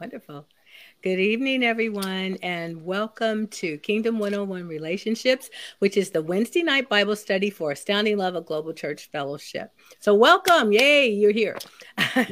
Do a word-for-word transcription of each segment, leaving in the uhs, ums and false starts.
Wonderful. Good evening, everyone, and welcome to Kingdom one oh one Relationships, which is the Wednesday night Bible study for Astounding Love of Global Church Fellowship. So welcome. Yay, you're here. I'm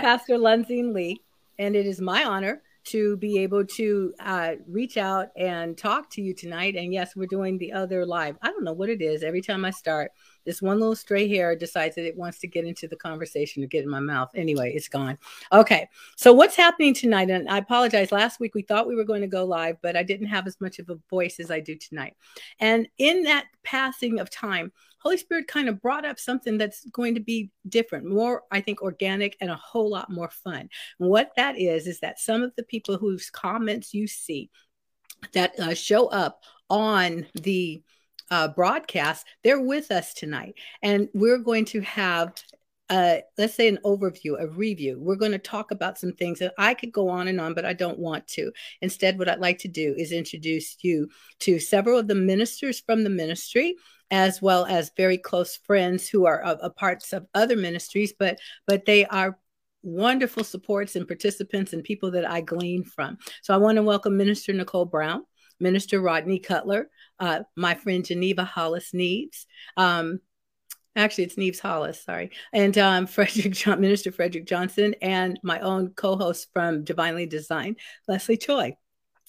Pastor Lonzine Lee, and it is my honor to be able to uh, reach out and talk to you tonight. And yes, we're doing the other live. I don't know what it is. Every time I start, this one little stray hair decides that it wants to get into the conversation or get in my mouth. Anyway, it's gone. Okay, so what's happening tonight? And I apologize. Last week, we thought we were going to go live, but I didn't have as much of a voice as I do tonight. And in that passing of time, Holy Spirit kind of brought up something that's going to be different, more, I think, organic and a whole lot more fun. And what that is, is that some of the people whose comments you see that uh, show up on the uh, broadcast, they're with us tonight. And we're going to have, uh, let's say, an overview, a review. We're going to talk about some things that I could go on and on, but I don't want to. Instead, what I'd like to do is introduce you to several of the ministers from the ministry, as well as very close friends who are a, a parts of other ministries, but but they are wonderful supports and participants and people that I glean from. So I want to welcome Minister Nicole Brown, Minister Rodney Cutler, uh, my friend Geneva Hollis Neves. Um, actually, it's Neves Hollis, sorry. And um, Frederick John, Minister Frederick Johnson, and my own co-host from Divinely Designed, Leslie Choi.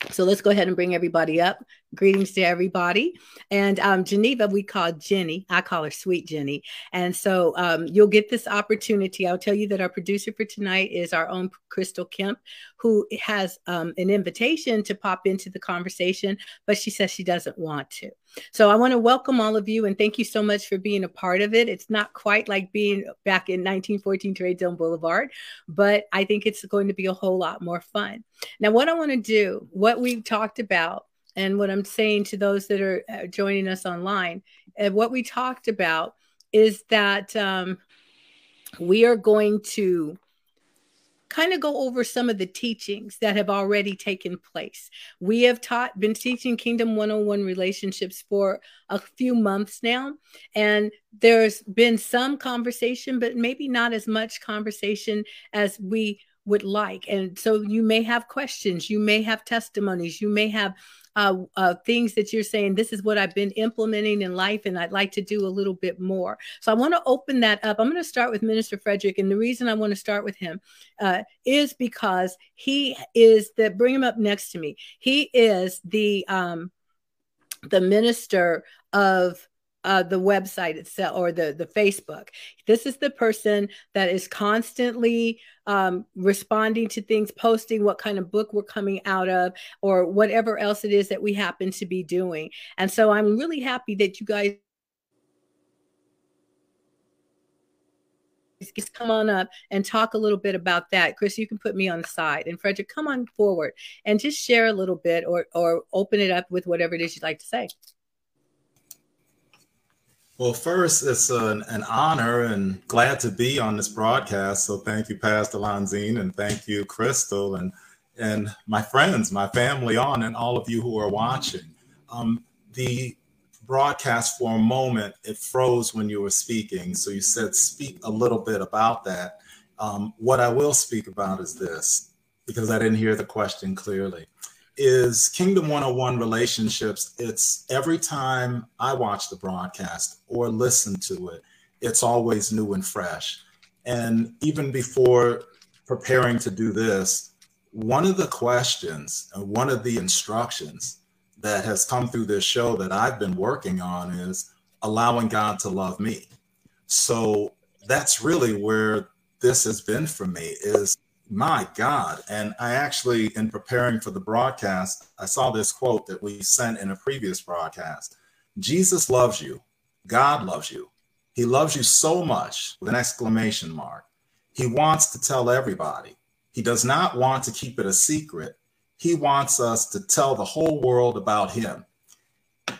So let's go ahead and bring everybody up. Greetings to everybody. And um, Geneva, we call Jenny. I call her Sweet Jenny. And so um, you'll get this opportunity. I'll tell you that our producer for tonight is our own Crystal Kemp, who has um, an invitation to pop into the conversation, but she says she doesn't want to. So I want to welcome all of you and thank you so much for being a part of it. It's not quite like being back in nineteen fourteen Trade Zone Boulevard, but I think it's going to be a whole lot more fun. Now, what I want to do, what we've talked about, and what I'm saying to those that are joining us online, and what we talked about is that um, we are going to kind of go over some of the teachings that have already taken place. We have taught, been teaching Kingdom one oh one Relationships for a few months now, and there's been some conversation, but maybe not as much conversation as we would like. And so you may have questions, you may have testimonies, you may have Uh, uh, things that you're saying, this is what I've been implementing in life and I'd like to do a little bit more. So I want to open that up. I'm going to start with Minister Frederick. And the reason I want to start with him uh, is because he is the, bring him up next to me. He is the, um, the minister of Uh, the website itself, or the, the Facebook. This is the person that is constantly um, responding to things, posting what kind of book we're coming out of, or whatever else it is that we happen to be doing. And so I'm really happy that you guys just come on up and talk a little bit about that. Chris, you can put me on the side. And Frederick, come on forward and just share a little bit, or or open it up with whatever it is you'd like to say. Well, first, it's an, an honor and glad to be on this broadcast. So thank you, Pastor Lonzine, and thank you, Crystal, and and my friends, my family on, and all of you who are watching. Um, the broadcast for a moment, it froze when you were speaking. So you said, speak a little bit about that. Um, what I will speak about is this, because I didn't hear the question clearly, is Kingdom one oh one Relationships. It's every time I watch the broadcast or listen to it, it's always new and fresh. And even before preparing to do this, one of the questions and one of the instructions that has come through this show that I've been working on is allowing God to love me. So that's really where this has been for me, is my God. And I actually, in preparing for the broadcast, I saw this quote that we sent in a previous broadcast. Jesus loves you. God loves you. He loves you so much, with an exclamation mark. He wants to tell everybody. He does not want to keep it a secret. He wants us to tell the whole world about him.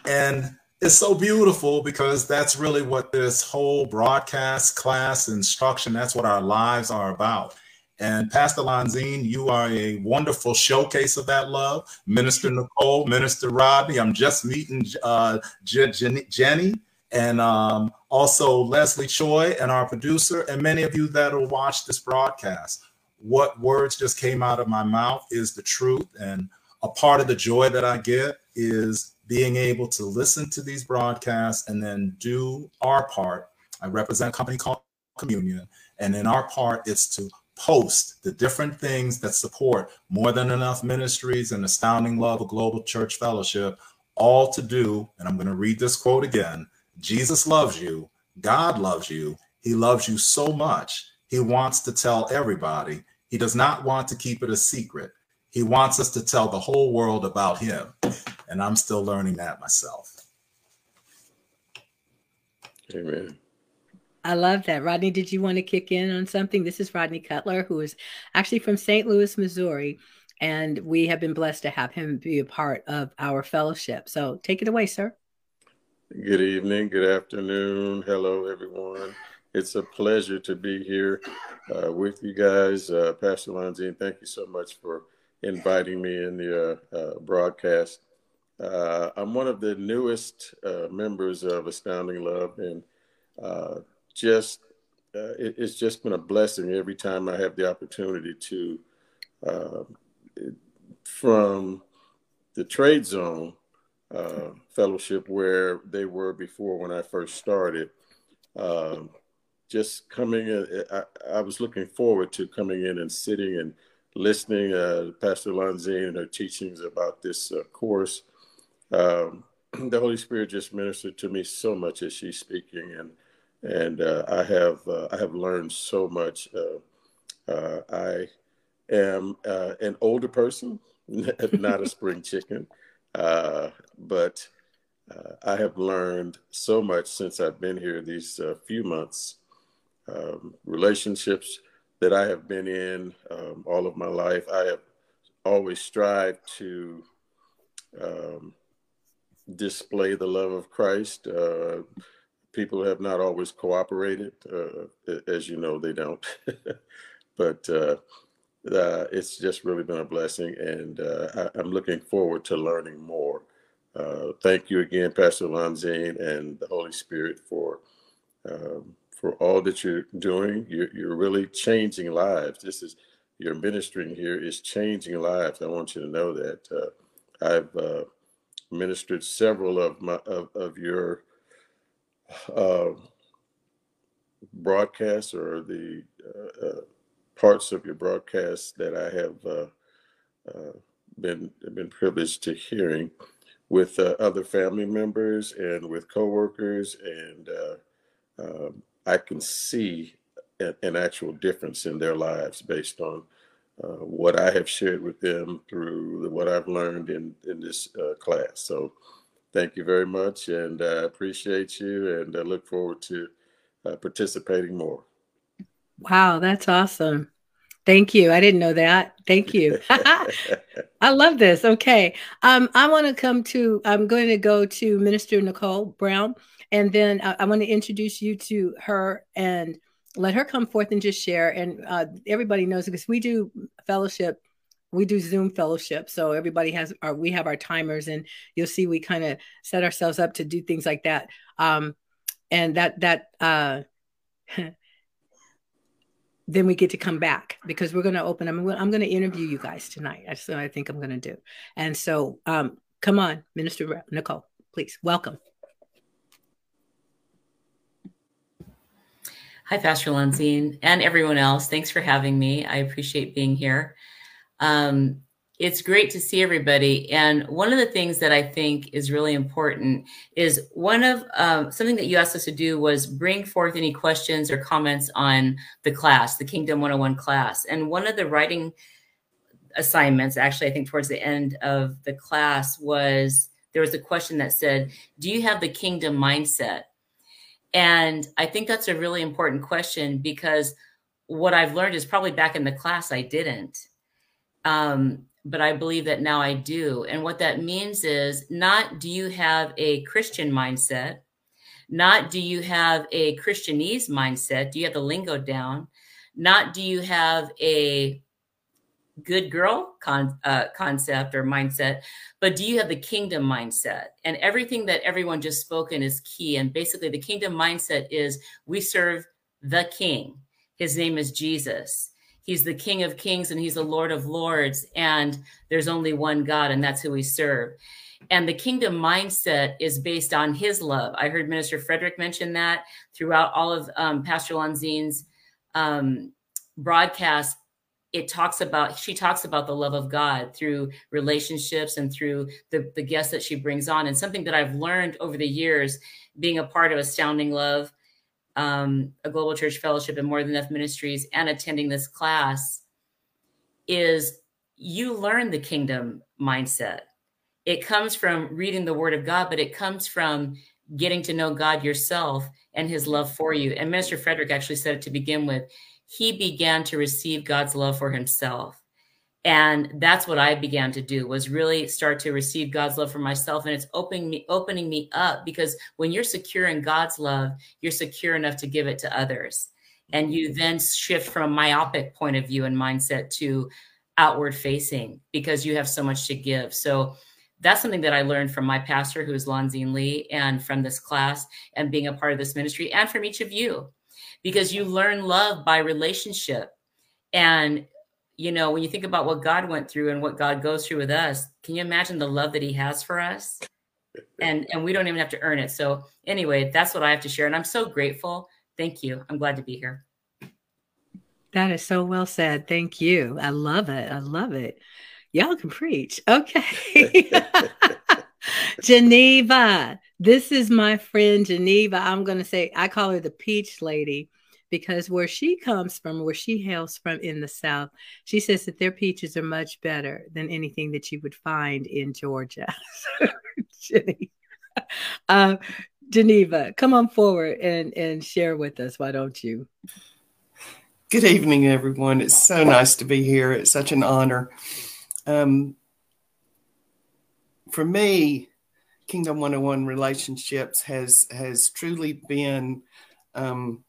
And it's so beautiful, because that's really what this whole broadcast, class, instruction, that's what our lives are about. And Pastor Lonzine, you are a wonderful showcase of that love. Minister Nicole, Minister Rodney, I'm just meeting uh, J J Jenny, and um, also Leslie Choi, and our producer, and many of you that will watch this broadcast. what words just came out of my mouth is the truth. And a part of the joy that I get is being able to listen to these broadcasts and then do our part. I represent a company called Communion, and in our part, it's to post the different things that support More Than Enough Ministries and Astounding Love of Global Church Fellowship, all to do, and I'm going to read this quote again, Jesus loves you, God loves you, he loves you so much, he wants to tell everybody, he does not want to keep it a secret, he wants us to tell the whole world about him, and I'm still learning that myself. Amen. I love that. Rodney, did you want to kick in on something? This is Rodney Cutler, who is actually from Saint Louis, Missouri, and we have been blessed to have him be a part of our fellowship. So take it away, sir. Good evening. Good afternoon. Hello, everyone. It's a pleasure to be here uh, with you guys. Uh, Pastor Lonzine, thank you so much for inviting me in the uh, uh, broadcast. Uh, I'm one of the newest uh, members of Astounding Love, and uh, just uh, it, it's just been a blessing every time I have the opportunity to uh, from the Trade Zone uh, Fellowship, where they were before when I first started, uh, just coming in, I, I was looking forward to coming in and sitting and listening to uh, Pastor Lonzine and her teachings about this uh, course. Um, the Holy Spirit just ministered to me so much as she's speaking, and And uh, I have uh, I have learned so much. Uh, uh, I am uh, an older person, not a spring chicken, uh, but uh, I have learned so much since I've been here these uh, few months. Um, relationships that I have been in um, all of my life, I have always strived to um, display the love of Christ. Uh, People have not always cooperated. Uh, as you know, they don't. But uh, uh, it's just really been a blessing, and uh, I, I'm looking forward to learning more. Uh, thank you again, Pastor Lonzine and the Holy Spirit, for um, for all that you're doing. You're, you're really changing lives. This is your ministering here is changing lives. I want you to know that. Uh, I've uh, ministered several of my of, of your. Uh, broadcasts or the uh, uh, parts of your broadcasts that I have uh, uh, been been privileged to hearing with uh, other family members and with coworkers, and uh, um, I can see a, an actual difference in their lives based on uh, what I have shared with them through what I've learned in in this uh, class. So. Thank you very much, and I uh, appreciate you, and I look forward to uh, participating more. Wow, that's awesome. Thank you. I didn't know that. Thank you. I love this. Okay. Um, I want to come to, I'm going to go to Minister Nicole Brown, and then I, I want to introduce you to her and let her come forth and just share. And uh, everybody knows, because we do fellowship. We do Zoom fellowship, so everybody has our, we have our timers, and you'll see we kind of set ourselves up to do things like that. Um, and that, that uh, then we get to come back, because we're going to open, I'm, I'm going to interview you guys tonight. That's what I think I'm going to do. And so um, come on, Minister Nicole, please, welcome. Hi, Pastor Lonzine and everyone else. Thanks for having me. I appreciate being here. Um, it's great to see everybody. And one of the things that I think is really important is one of um, something that you asked us to do was bring forth any questions or comments on the class, the Kingdom one oh one class. And one of the writing assignments, actually, I think towards the end of the class was, there was a question that said, do you have the kingdom mindset? And I think that's a really important question, because what I've learned is probably back in the class, I didn't. Um, but I believe that now I do. And what that means is not do you have a Christian mindset, not do you have a Christianese mindset, do you have the lingo down, not do you have a good girl con uh, concept or mindset, but do you have the kingdom mindset? And everything that everyone just spoken is key. And basically the kingdom mindset is we serve the king. His name is Jesus. He's the King of Kings and he's the Lord of Lords. And there's only one God, and that's who we serve. And the kingdom mindset is based on his love. I heard Minister Frederick mention that throughout all of um, Pastor Lonzine's um, broadcast. It talks about, she talks about the love of God through relationships and through the, the guests that she brings on. And something that I've learned over the years, being a part of Astounding Love, um, a Global Church Fellowship and More Than Enough Ministries, and attending this class, is you learn the kingdom mindset. It comes from reading the word of God, but it comes from getting to know God yourself and his love for you. And Minister Frederick actually said it to begin with. He began to receive God's love for himself. And that's what I began to do, was really start to receive God's love for myself. And it's opening me, opening me up, because when you're secure in God's love, you're secure enough to give it to others. And you then shift from a myopic point of view and mindset to outward facing, because you have so much to give. So that's something that I learned from my pastor, who is Lonzine Lee, and from this class and being a part of this ministry, and from each of you. Because you learn love by relationship. And, you know, when you think about what God went through and what God goes through with us, can you imagine the love that he has for us? And and we don't even have to earn it. So anyway, that's what I have to share. And I'm so grateful. Thank you. I'm glad to be here. That is so well said. Thank you. I love it. I love it. Y'all can preach. Okay. Geneva. This is my friend Geneva. I'm going to say, I call her the peach lady, because where she comes from, where she hails from in the South, she says that their peaches are much better than anything that you would find in Georgia. Geneva. Uh, Geneva, come on forward and, and share with us. Why don't you? Good evening, everyone. It's so nice to be here. It's such an honor. Um, For me, Kingdom one oh one Relationships has has truly been um,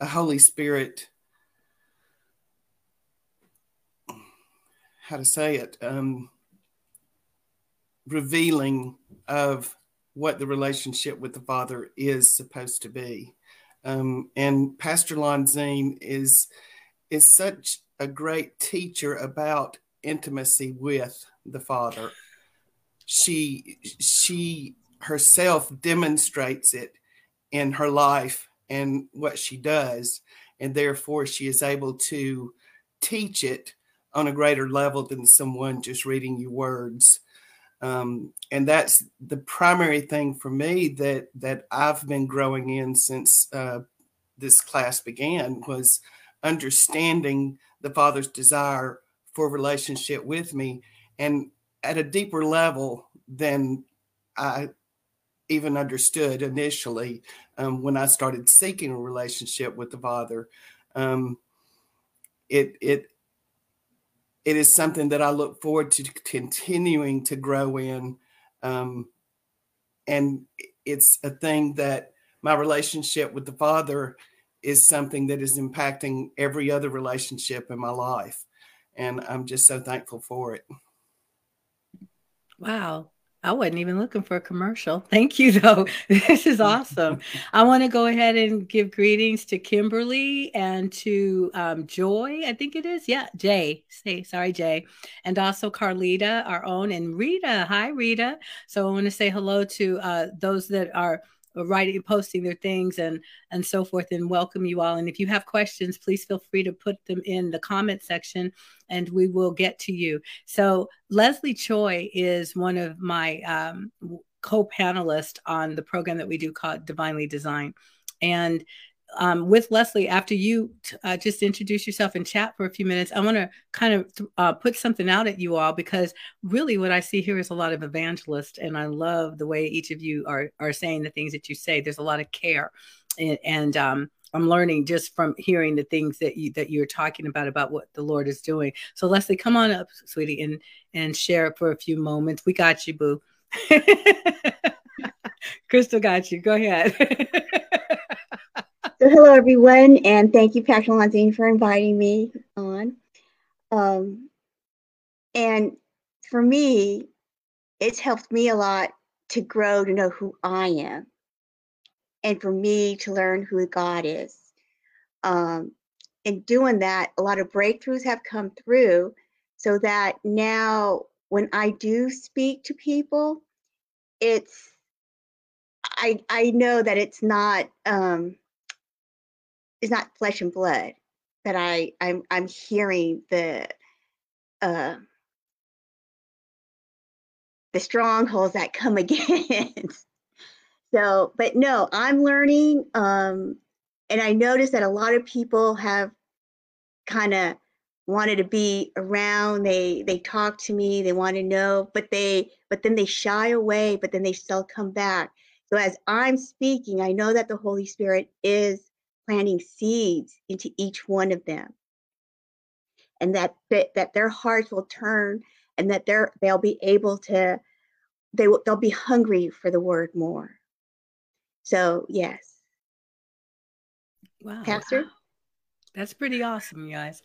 a Holy Spirit, how to say it, um, revealing of what the relationship with the Father is supposed to be. Um, and Pastor Lonzine is, is such a great teacher about intimacy with the Father. She she herself demonstrates it in her life and what she does, and therefore she is able to teach it on a greater level than someone just reading you words. Um, and that's the primary thing for me that that I've been growing in since uh, this class began, was understanding the Father's desire for relationship with me, and at a deeper level than I even understood initially um, when I started seeking a relationship with the Father. Um, it it it is something that I look forward to continuing to grow in, um, and it's a thing that my relationship with the Father is something that is impacting every other relationship in my life. And I'm just so thankful for it. Wow. I wasn't even looking for a commercial. Thank you, though. This is awesome. I want to go ahead and give greetings to Kimberly and to um, Joy, I think it is. Yeah, Jay. Say, sorry, Jay. And also Carlita, our own, and Rita. Hi, Rita. So I want to say hello to uh, those that are writing, posting their things and, and so forth, and welcome you all. And if you have questions, please feel free to put them in the comment section and we will get to you. So Leslie Choi is one of my um, co-panelists on the program that we do called Divinely Designed. And um, with Leslie, after you uh, just introduce yourself and chat for a few minutes, I want to kind of uh, put something out at you all, because really what I see here is a lot of evangelists, and I love the way each of you are, are saying the things that you say. There's a lot of care, and, and um, I'm learning just from hearing the things that you, that you're talking about, about what the Lord is doing. So Leslie, come on up, sweetie, and, and share for a few moments. We got you, boo. Crystal got you. Go ahead. So hello, everyone, and thank you, Pastor Lonzine, for inviting me on. Um, and for me, it's helped me a lot to grow to know who I am, and for me to learn who God is. Um, in doing that, a lot of breakthroughs have come through, so that now when I do speak to people, it's I I know that it's not um, it's not flesh and blood, that I I'm I'm hearing the uh, the strongholds that come against. So, but no, I'm learning, um, and I noticed that a lot of people have kind of wanted to be around. They they talk to me, they want to know, but they but then they shy away, but then they still come back. So as I'm speaking, I know that the Holy Spirit is planting seeds into each one of them, and that that, that their hearts will turn, and that they're they'll be able to they will they'll be hungry for the word more. So yes. Wow. Pastor? That's pretty awesome, you guys.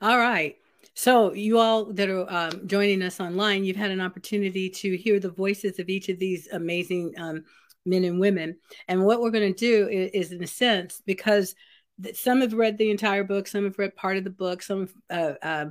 All right. So you all that are um, joining us online, you've had an opportunity to hear the voices of each of these amazing um, men and women. And what we're going to do is, is, in a sense, because some have read the entire book, some have read part of the book, some have, uh, uh,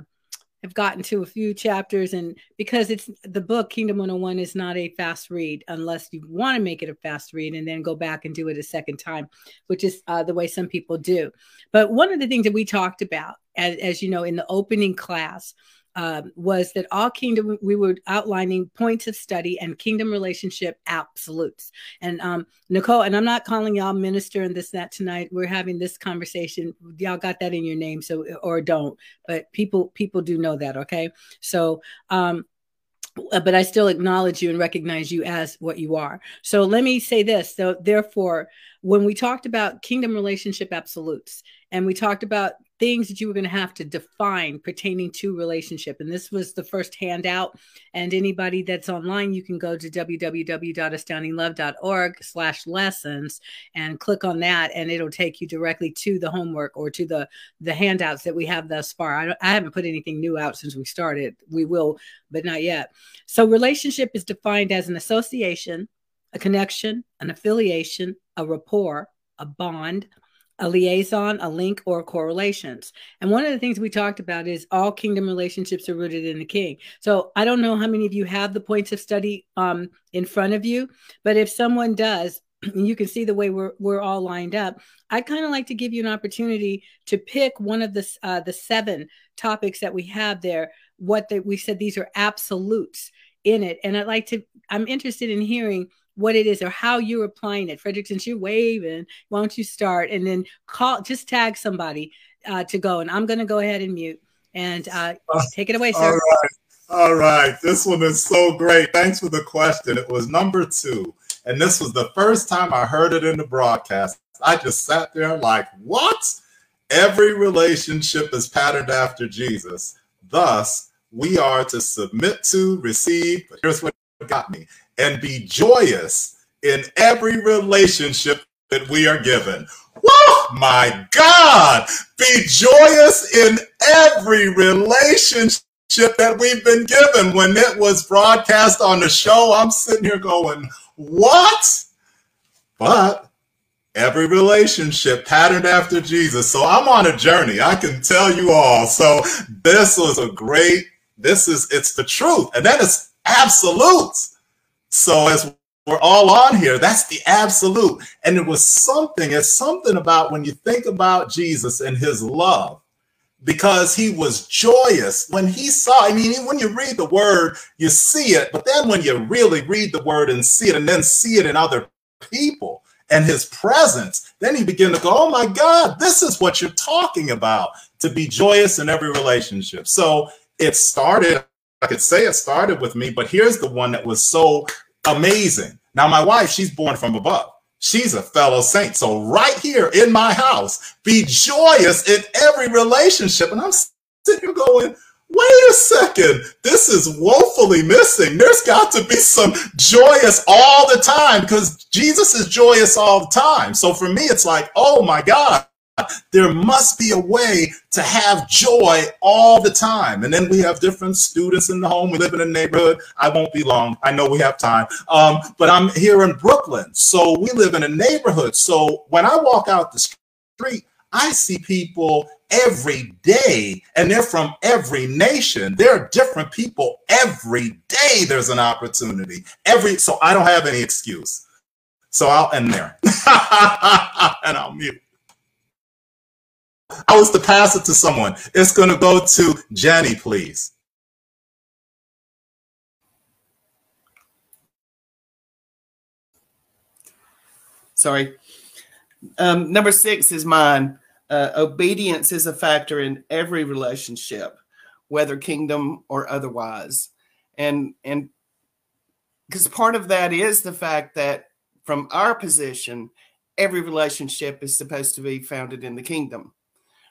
have gotten to a few chapters. And because it's the book, Kingdom one oh one is not a fast read unless you want to make it a fast read and then go back and do it a second time, which is uh, the way some people do. But one of the things that we talked about, as, as you know, in the opening class uh, was that all kingdom, we were outlining points of study and kingdom relationship absolutes. And um, Nicole, and I'm not calling y'all minister and this, that tonight, we're having this conversation. Y'all got that in your name. So, or don't, but people, people do know that. Okay. So, um, but I still acknowledge you and recognize you as what you are. So let me say this. So therefore, when we talked about kingdom relationship absolutes, and we talked about things that you were going to have to define pertaining to relationship. And this was the first handout. And anybody that's online, you can go to w w w dot astounding love dot org slash lessons and click on that. And it'll take you directly to the homework or to the, the handouts that we have thus far. I, don't, I haven't put anything new out since we started. We will, but not yet. So relationship is defined as an association, a connection, an affiliation, a rapport, a bond, a liaison, a link, or correlations. And one of the things we talked about is all kingdom relationships are rooted in the king. So I don't know how many of you have the points of study um, in front of you, but if someone does, you can see the way we're, we're all lined up. I kind of like to give you an opportunity to pick one of the, uh, the seven topics that we have there, what they, we said these are absolutes in it. And I'd like to, I'm interested in hearing what it is or how you're applying it. Frederick, since you're waving, why don't you start and then call, just tag somebody uh, to go. And I'm going to go ahead and mute and uh, uh, take it away, sir. All right. All right. This one is so great. Thanks for the question. It was number two. And this was the first time I heard it in the broadcast. I just sat there like, what? Every relationship is patterned after Jesus. Thus, we are to submit to, receive. But here's what got me. And be joyous in every relationship that we are given. Woo! My God! Be joyous in every relationship that we've been given. When it was broadcast on the show, I'm sitting here going, what? But every relationship patterned after Jesus. So I'm on a journey, I can tell you all. So this was a great, this is, it's the truth. And that is absolute. So as we're all on here, that's the absolute. And it was something, it's something about when you think about Jesus and his love, because he was joyous when he saw, I mean, when you read the word, you see it, but then when you really read the word and see it and then see it in other people and his presence, then you begin to go, oh my God, this is what you're talking about, to be joyous in every relationship. So it started, I could say it started with me, but here's the one that was so amazing. Now, my wife, she's born from above. She's a fellow saint. So right here in my house, be joyous in every relationship. And I'm sitting here going, wait a second. This is woefully missing. There's got to be some joyous all the time, because Jesus is joyous all the time. So for me, it's like, oh, my God. There must be a way to have joy all the time. And then we have different students in the home. We live in a neighborhood. I won't be long. I know we have time. Um, but I'm here in Brooklyn. So we live in a neighborhood. So when I walk out the street, I see people every day, and they're from every nation. There are different people every day. There's an opportunity every, so I don't have any excuse. So I'll end there and I'll mute. I was to pass it to someone. It's going to go to Jenny, please. Sorry. Um, number six is mine. Uh, obedience is a factor in every relationship, whether kingdom or otherwise. And and because part of that is the fact that from our position, every relationship is supposed to be founded in the kingdom,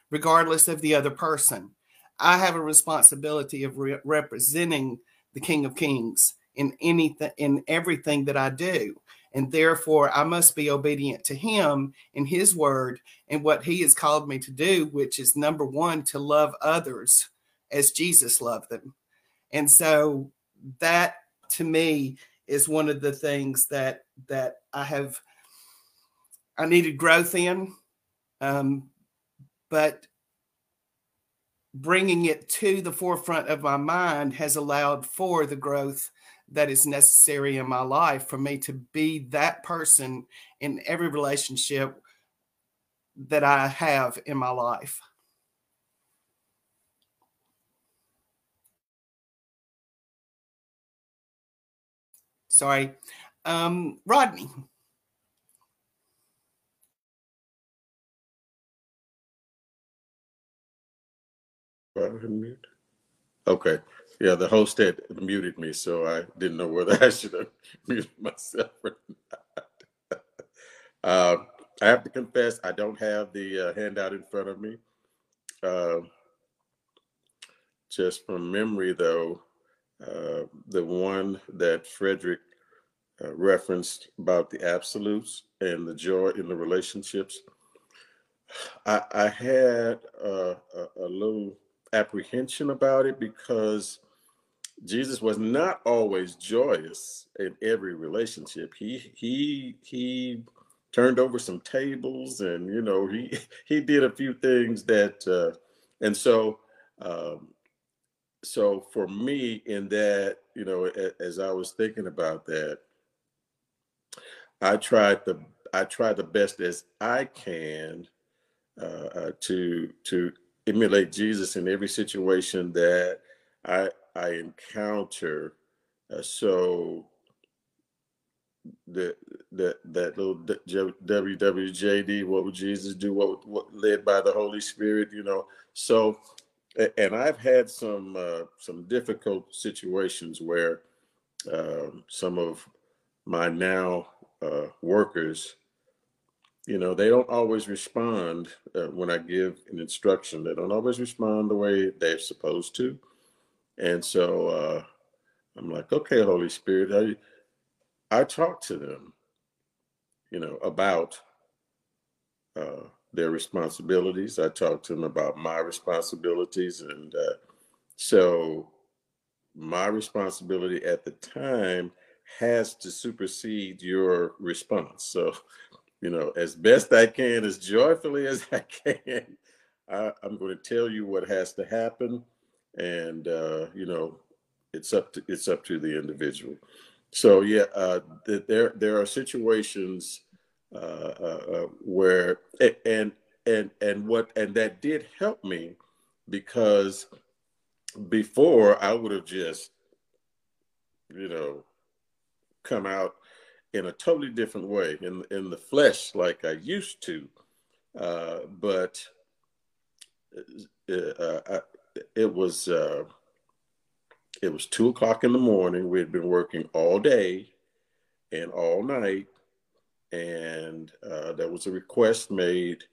regardless of the other person. I have a responsibility of re- representing the King of Kings in anything, in everything that I do. And therefore, I must be obedient to him and his word and what he has called me to do, which is, number one, to love others as Jesus loved them. And so that, to me, is one of the things that that I have, I needed growth in, um, but bringing it to the forefront of my mind has allowed for the growth that is necessary in my life for me to be that person in every relationship that I have in my life. Sorry. Um, Rodney. Okay. Yeah, the host had muted me, so I didn't know whether I should have muted myself or not. uh, I have to confess, I don't have the uh, handout in front of me. Uh, just from memory, though, uh, the one that Frederick uh, referenced about the absolutes and the joy in the relationships, I, I had uh, a, a little apprehension about it because Jesus was not always joyous in every relationship. He he he turned over some tables, and you know he he did a few things that, uh, and so um, so for me in that, you know, as I was thinking about that, I tried the I tried the best as I can uh, to to emulate Jesus in every situation that I I encounter. Uh, so the the that little W W J D, what would Jesus do? What, what led by the Holy Spirit? You know. So, and I've had some uh, some difficult situations where um, some of my now uh, workers, you know, they don't always respond uh, when I give an instruction. They don't always respond the way they're supposed to. And so uh, I'm like, okay, Holy Spirit, I, I talk to them, you know, about uh, their responsibilities. I talk to them about my responsibilities. And uh, so my responsibility at the time has to supersede your response. So, you know, as best I can, as joyfully as I can, I, I'm going to tell you what has to happen, and uh, you know, it's up to it's up to the individual. So yeah, uh, th- there there are situations uh, uh, where and and and what and that did help me, because before I would have just, you know, come out in a totally different way, in in the flesh, like I used to, uh, but uh, I, it was uh, it was two o'clock in the morning. We had been working all day and all night, and uh, there was a request made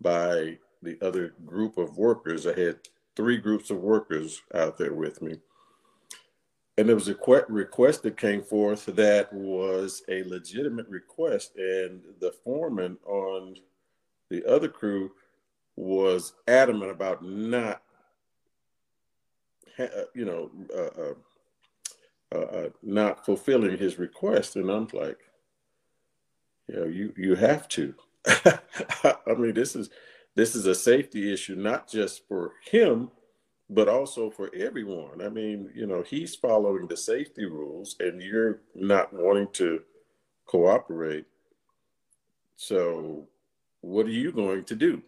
by the other group of workers. I had three groups of workers out there with me. And there was a request that came forth that was a legitimate request. And the foreman on the other crew was adamant about not, you know, uh, uh, uh, not fulfilling his request. And I'm like, you know, you, you have to. I mean, this is, this is a safety issue, not just for him, but also for everyone. I mean, you know, he's following the safety rules and you're not wanting to cooperate. So what are you going to do?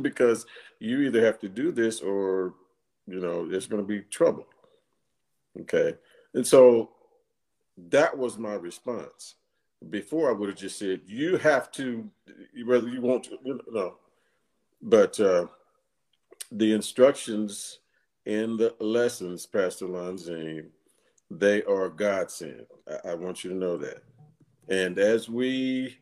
Because you either have to do this or, you know, there's going to be trouble. Okay. And so that was my response. Before I would have just said, you have to, whether you want to, you know, but uh, the instructions in the lessons, Pastor Lonzine, they are godsend. I, I want you to know that. And as we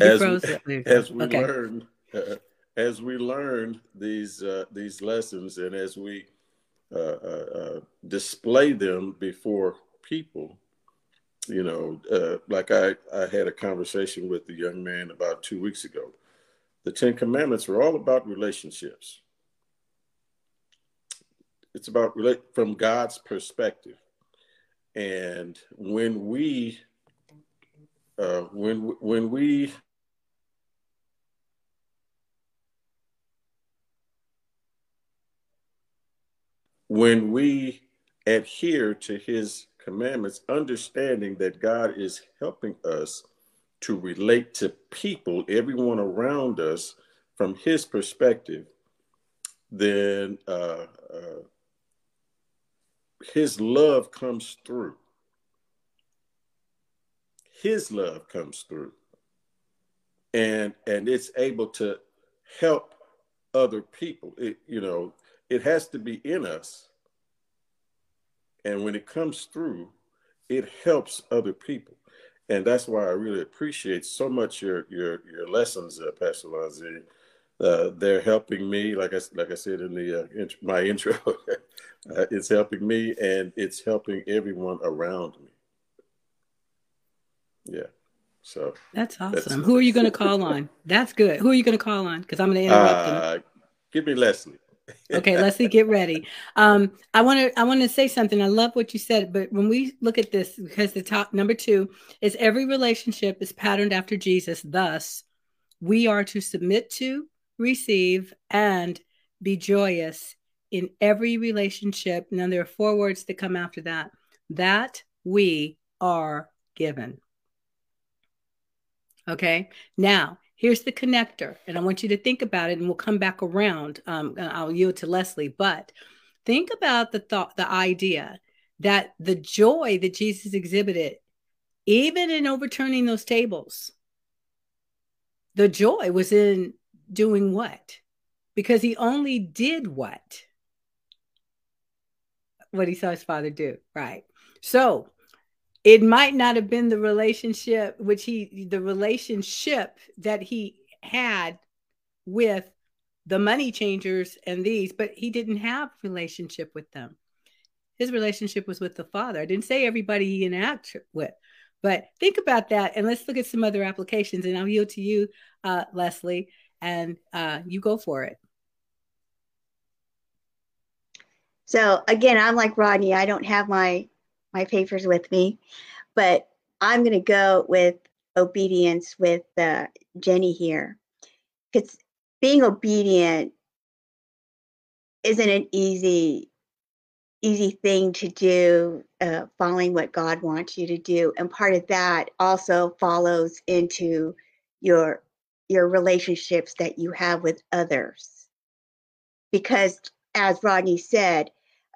As we, as we okay. learn, uh, as we learn these uh, these lessons, and as we uh, uh, display them before people, you know, uh, like I, I had a conversation with the young man about two weeks ago. The Ten Commandments were all about relationships. It's about relate from God's perspective, and when we uh, when when we When we adhere to his commandments, understanding that God is helping us to relate to people, everyone around us, from his perspective, then uh, uh, his love comes through. His love comes through. And, and it's able to help other people, it, you know, it has to be in us. And when it comes through, it helps other people. And that's why I really appreciate so much your your, your lessons, uh, Pastor Lonzine. Uh, they're helping me, like I, like I said in the uh, int- my intro, uh, it's helping me and it's helping everyone around me. Yeah. So that's awesome. That's- Who are you going to call on? That's good. Who are you going to call on? Because I'm going to interrupt uh, you. Give me Leslie. Okay, Leslie, get ready. Um, I want to I want to say something. I love what you said, but when we look at this, because the top number two is every relationship is patterned after Jesus. Thus, we are to submit to, receive, and be joyous in every relationship. Now, there are four words that come after that. That we are given. Okay, now. Here's the connector, and I want you to think about it, and we'll come back around. Um, I'll yield to Leslie, but think about the thought, the idea that the joy that Jesus exhibited, even in overturning those tables, the joy was in doing what? Because he only did what? What he saw his father do, right? So, it might not have been the relationship which he, the relationship that he had with the money changers and these, but he didn't have relationship with them. His relationship was with the Father. I didn't say everybody he interacted with, but think about that. And let's look at some other applications, and I'll yield to you, uh, Leslie, and uh, you go for it. So again, I'm like Rodney. I don't have my my papers with me, but I'm going to go with obedience with uh, Jenny here, because being obedient isn't an easy, easy thing to do, uh, following what God wants you to do. And part of that also follows into your, your relationships that you have with others, because as Rodney said,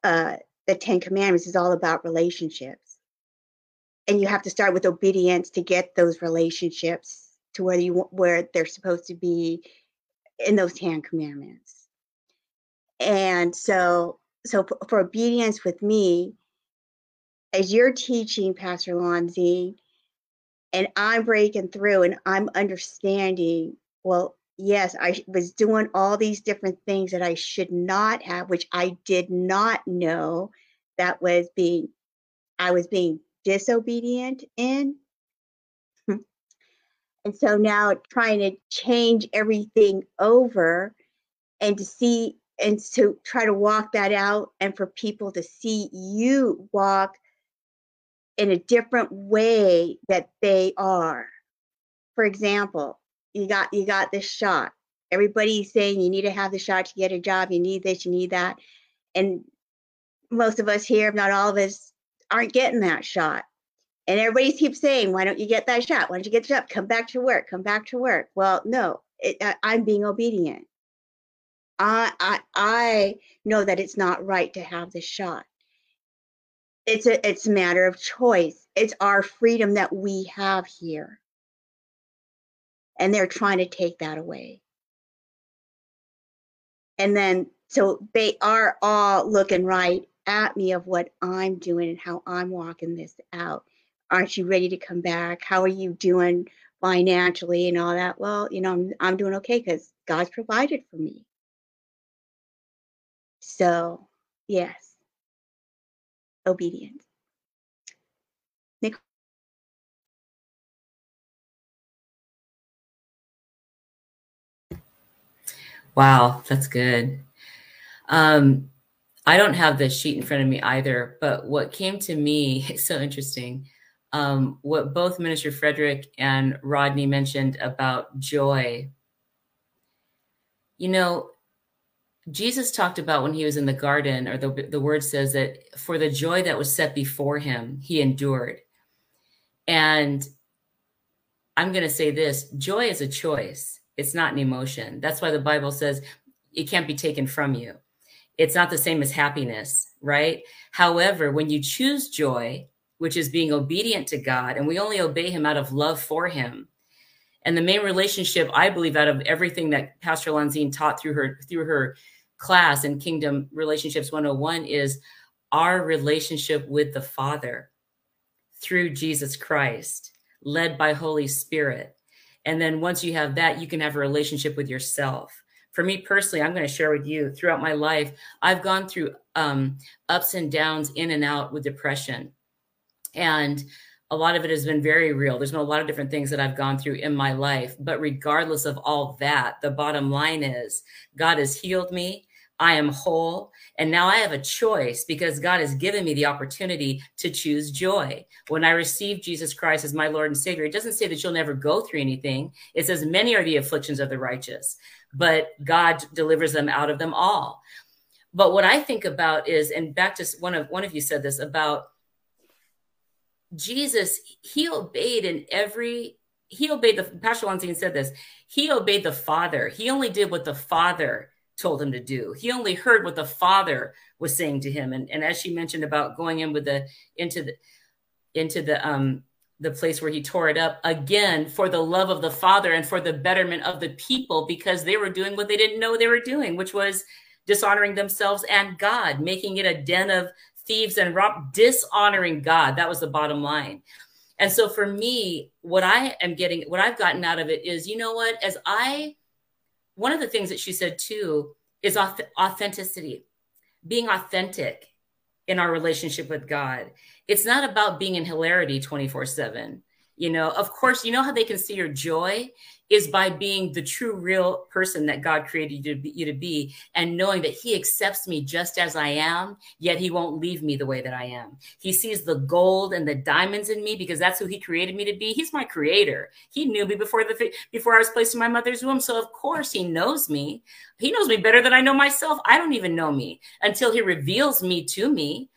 uh, the Ten Commandments is all about relationships. And you have to start with obedience to get those relationships to where you where they're supposed to be in those Ten Commandments. And so, so for, for obedience with me, as you're teaching, Pastor Lonzine, and I'm breaking through and I'm understanding, well, yes, I was doing all these different things that I should not have, which I did not know that was being, I was being disobedient in. And so now trying to change everything over and to see, and to try to walk that out and for people to see you walk in a different way that they are. For example, you got you got this shot. Everybody's saying you need to have the shot to get a job. You need this, you need that. And most of us here, if not all of us, aren't getting that shot. And everybody keeps saying, why don't you get that shot? Why don't you get the shot? Come back to work. Come back to work. Well, no, it, I, I'm being obedient. I, I I know that it's not right to have the shot. It's a, it's a matter of choice. It's our freedom that we have here. And they're trying to take that away. And then, so they are all looking right at me of what I'm doing and how I'm walking this out. Aren't you ready to come back? How are you doing financially and all that? Well, you know, I'm, I'm doing okay because God's provided for me. So, yes, obedience. Nicole? Wow, that's good. Um, I don't have the sheet in front of me either, but what came to me is so interesting. Um, what both Minister Frederick and Rodney mentioned about joy. You know, Jesus talked about when he was in the garden, or the, the word says that for the joy that was set before him, he endured. And I'm going to say this, joy is a choice. It's not an emotion. That's why the Bible says it can't be taken from you. It's not the same as happiness, right? However, when you choose joy, which is being obedient to God, and we only obey him out of love for him. And the main relationship, I believe, out of everything that Pastor Lonzine taught through her through her class in Kingdom Relationships one oh one is our relationship with the Father through Jesus Christ, led by Holy Spirit. And then once you have that, you can have a relationship with yourself. For me personally, I'm going to share with you, throughout my life, I've gone through um, ups and downs, in and out, with depression. And a lot of it has been very real. There's been a lot of different things that I've gone through in my life. But regardless of all that, the bottom line is God has healed me. I am whole. And now I have a choice because God has given me the opportunity to choose joy. When I received Jesus Christ as my Lord and Savior, it doesn't say that you'll never go through anything. It says many are the afflictions of the righteous, but God delivers them out of them all. But what I think about is, and back to one of, one of you said this about Jesus, he obeyed in every, he obeyed the, Pastor Lonzine said this, he obeyed the Father. He only did what the Father told him to do. He only heard what the Father was saying to him. And, and as she mentioned about going in with the, into the, into the, um, the place where he tore it up again for the love of the Father and for the betterment of the people, because they were doing what they didn't know they were doing, which was dishonoring themselves and God, making it a den of thieves and rob, dishonoring God. That was the bottom line. And so for me, what I am getting, what I've gotten out of it is, you know what, as I, one of the things that she said too, is authenticity, being authentic in our relationship with God. It's not about being in hilarity twenty-four seven. You know, of course, you know how they can see your joy is by being the true, real person that God created you to, be, you to be, and knowing that he accepts me just as I am, yet he won't leave me the way that I am. He sees the gold and the diamonds in me because that's who he created me to be. He's my creator. He knew me before the before I was placed in my mother's womb. So of course he knows me. He knows me better than I know myself. I don't even know me until he reveals me to me.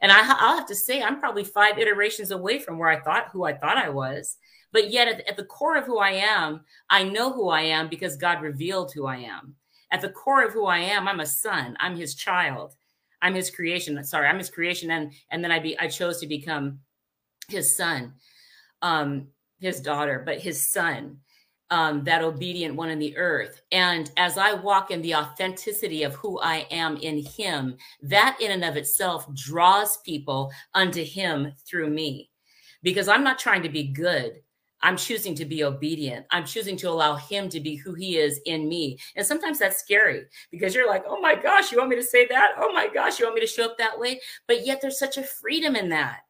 And I, I'll have to say, I'm probably five iterations away from where I thought, who I thought I was. But yet at, at the core of who I am, I know who I am because God revealed who I am. At the core of who I am, I'm a son. I'm his child. I'm his creation. Sorry, I'm his creation. And, and then I be, I chose to become his son, um, his daughter, but his son, um, that obedient one in the earth. And as I walk in the authenticity of who I am in him, that in and of itself draws people unto him through me, because I'm not trying to be good. I'm choosing to be obedient. I'm choosing to allow him to be who he is in me. And sometimes that's scary because you're like, oh my gosh, you want me to say that? Oh my gosh, you want me to show up that way? But yet there's such a freedom in that.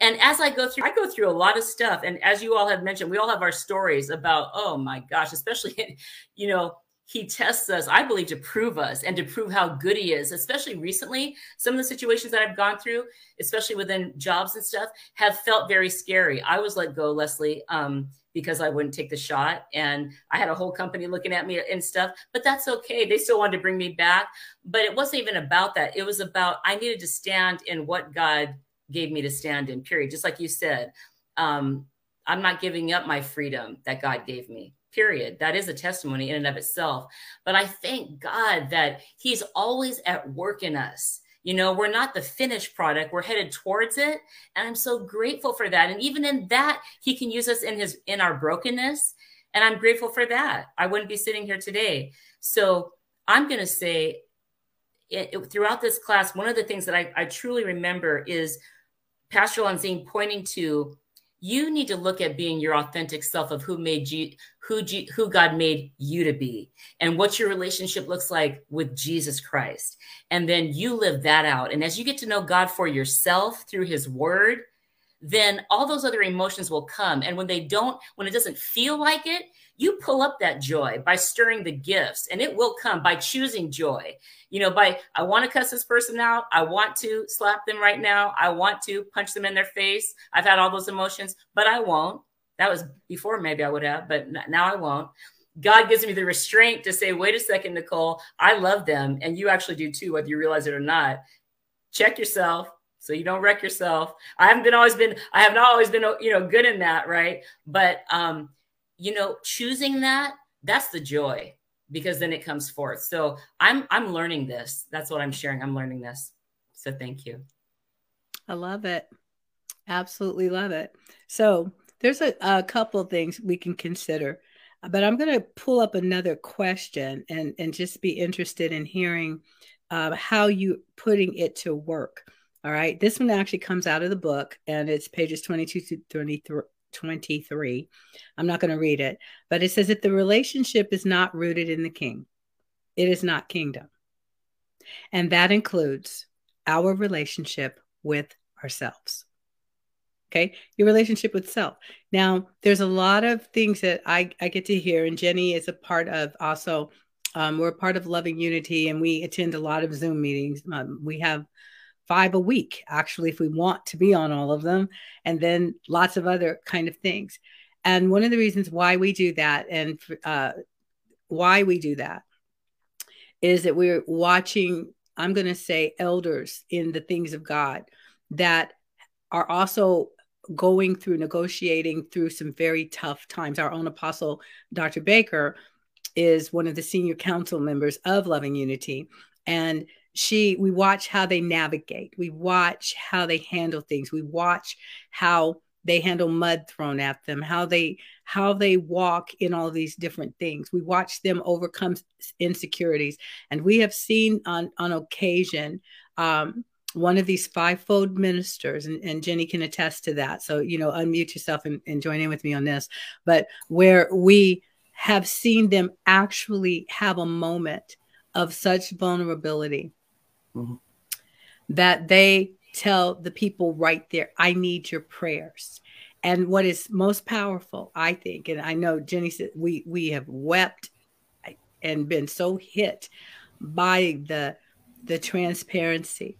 And as I go through, I go through a lot of stuff. And as you all have mentioned, we all have our stories about, oh my gosh, especially, you know, he tests us, I believe, to prove us and to prove how good he is, especially recently. Some of the situations that I've gone through, especially within jobs and stuff, have felt very scary. I was let go, Leslie, um, because I wouldn't take the shot. And I had a whole company looking at me and stuff, but that's okay. They still wanted to bring me back. But it wasn't even about that. It was about, I needed to stand in what God gave me to stand in, period. Just like you said, um, I'm not giving up my freedom that God gave me, period. That is a testimony in and of itself. But I thank God that he's always at work in us. You know, we're not the finished product. We're headed towards it. And I'm so grateful for that. And even in that, he can use us in his, in our brokenness. And I'm grateful for that. I wouldn't be sitting here today. So I'm going to say it, it, throughout this class, one of the things that I, I truly remember is Pastor Lonzine pointing to, you need to look at being your authentic self of who made you, who, G, who God made you to be, and what your relationship looks like with Jesus Christ. And then you live that out. And as you get to know God for yourself through his word, then all those other emotions will come. And when they don't, when it doesn't feel like it, you pull up that joy by stirring the gifts, and it will come by choosing joy. You know, by, I want to cuss this person out. I want to slap them right now. I want to punch them in their face. I've had all those emotions, but I won't. That was before, maybe I would have, but now I won't. God gives me the restraint to say, wait a second, Nicole, I love them. And you actually do too, whether you realize it or not. Check yourself, so you don't wreck yourself. I haven't been always been, I have not always been, you know, good in that. Right. But, um, you know, choosing that, that's the joy, because then it comes forth. So I'm, I'm learning this. That's what I'm sharing. I'm learning this. So thank you. I love it. Absolutely love it. So there's a, a couple of things we can consider, but I'm going to pull up another question and, and just be interested in hearing uh, how you putting it to work. All right. This one actually comes out of the book, and it's pages twenty-two to twenty-three. I'm not going to read it, but it says that the relationship is not rooted in the king. It is not kingdom. And that includes our relationship with ourselves. Okay. Your relationship with self. Now, there's a lot of things that I, I get to hear. And Jenny is a part of also, um, we're a part of Loving Unity, and we attend a lot of Zoom meetings. Um, we have five a week, actually, if we want to be on all of them, and then lots of other kind of things. And one of the reasons why we do that and uh, why we do that is that we're watching, I'm going to say, elders in the things of God that are also going through, negotiating through some very tough times. Our own apostle, Doctor Baker, is one of the senior council members of Loving Unity. And She, we watch how they navigate. We watch how they handle things. We watch how they handle mud thrown at them, how they, how they walk in all these different things. We watch them overcome insecurities. And we have seen on, on occasion, um, one of these fivefold ministers, and, and Jenny can attest to that. So, you know, unmute yourself and, and join in with me on this, but where we have seen them actually have a moment of such vulnerability, mm-hmm, that they tell the people right there, I need your prayers. And what is most powerful, I think, and I know Jenny said, we, we have wept and been so hit by the, the transparency,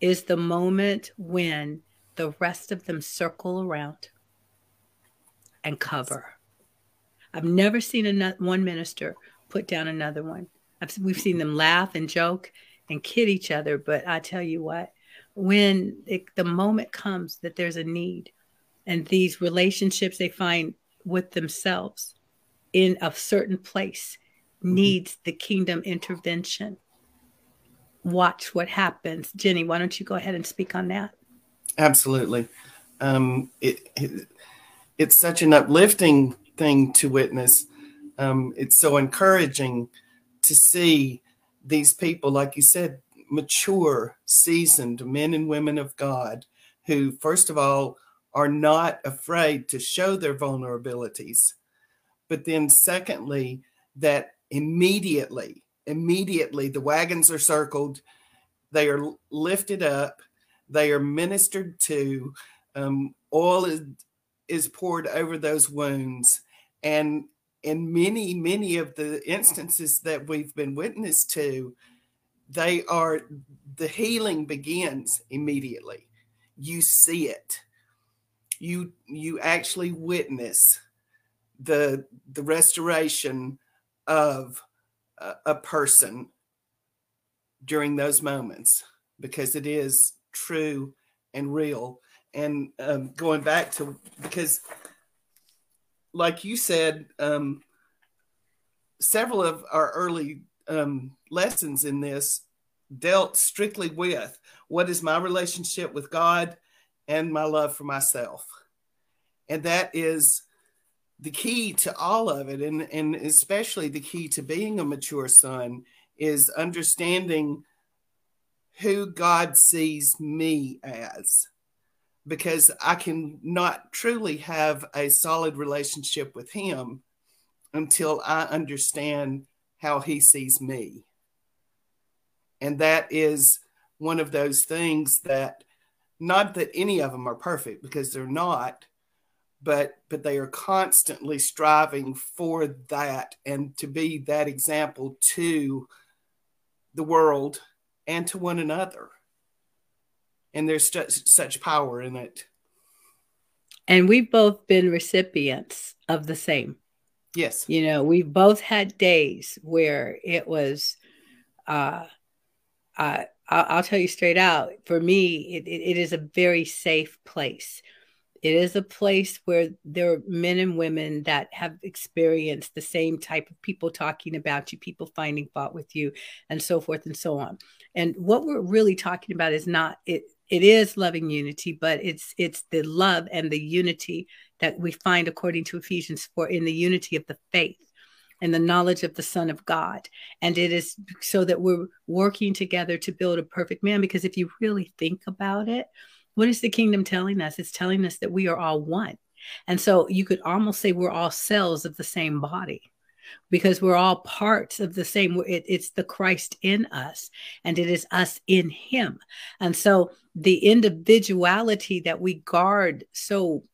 is the moment when the rest of them circle around and cover. I've never seen another, one minister put down another one. I've, we've seen them laugh and joke and kid each other. But I tell you what, when it, the moment comes that there's a need, and these relationships they find with themselves in a certain place, mm-hmm, needs the kingdom intervention. Watch what happens. Jenny, why don't you go ahead and speak on that? Absolutely. Um, it, it, it's such an uplifting thing to witness. Um, it's so encouraging to see these people, like you said, mature, seasoned men and women of God who, first of all, are not afraid to show their vulnerabilities. But then secondly, that immediately, immediately the wagons are circled, they are lifted up, they are ministered to, um, oil is, is poured over those wounds, and in many, many of the instances that we've been witness to, they are, the healing begins immediately. You see it. You, you actually witness the, the restoration of a, a person during those moments, because it is true and real. And um, going back to, because like you said, um, several of our early um, lessons in this dealt strictly with what is my relationship with God and my love for myself. And that is the key to all of it. And, and especially the key to being a mature son is understanding who God sees me as, because I can not truly have a solid relationship with him until I understand how he sees me. And that is one of those things that, not that any of them are perfect, because they're not, but, but they are constantly striving for that and to be that example to the world and to one another. And there's st- such power in it. And we've both been recipients of the same. Yes. You know, we've both had days where it was, uh, uh, I'll tell you straight out, for me, it, it is a very safe place. It is a place where there are men and women that have experienced the same type of people talking about you, people finding fault with you, and so forth and so on. And what we're really talking about is not, it, it is loving unity, but it's it's the love and the unity that we find according to Ephesians four in the unity of the faith and the knowledge of the Son of God. And it is so that we're working together to build a perfect man, because if you really think about it, what is the kingdom telling us? It's telling us that we are all one. And so you could almost say we're all cells of the same body, because we're all parts of the same. It, it's the Christ in us, and it is us in him. And so the individuality that we guard so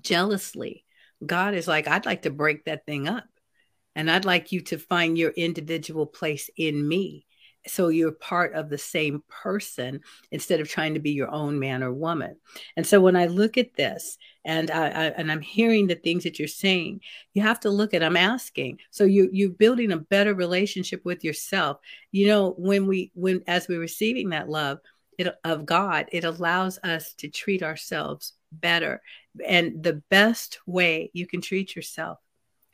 jealously, God is like, I'd like to break that thing up, and I'd like you to find your individual place in me. So you're part of the same person instead of trying to be your own man or woman. And so when I look at this and I, I and I'm hearing the things that you're saying, you have to look at, I'm asking. So you, you're building a better relationship with yourself. You know, when we, when, as we're receiving that love it, of God, it allows us to treat ourselves better. And the best way you can treat yourself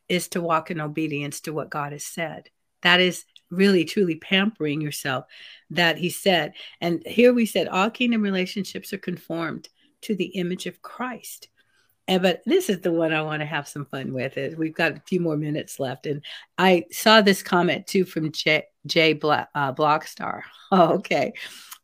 is to walk in obedience to what God has said. That is really, truly pampering yourself, that he said. And here we said, all kingdom relationships are conformed to the image of Christ. And, but this is the one I want to have some fun with. Is we've got a few more minutes left. And I saw this comment too from J, J Bla, uh, Blockstar. Oh, okay.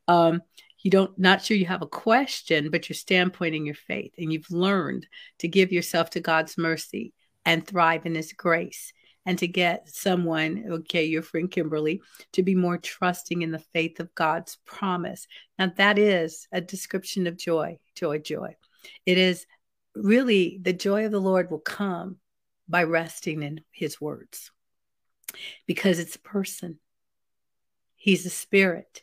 Um, you don't, not sure you have a question, but you're standpointing your faith, and you've learned to give yourself to God's mercy and thrive in his grace. And to get someone, okay, your friend Kimberly, to be more trusting in the faith of God's promise. Now that is a description of joy, joy, joy. It is really, the joy of the Lord will come by resting in his words, because it's a person. He's a spirit.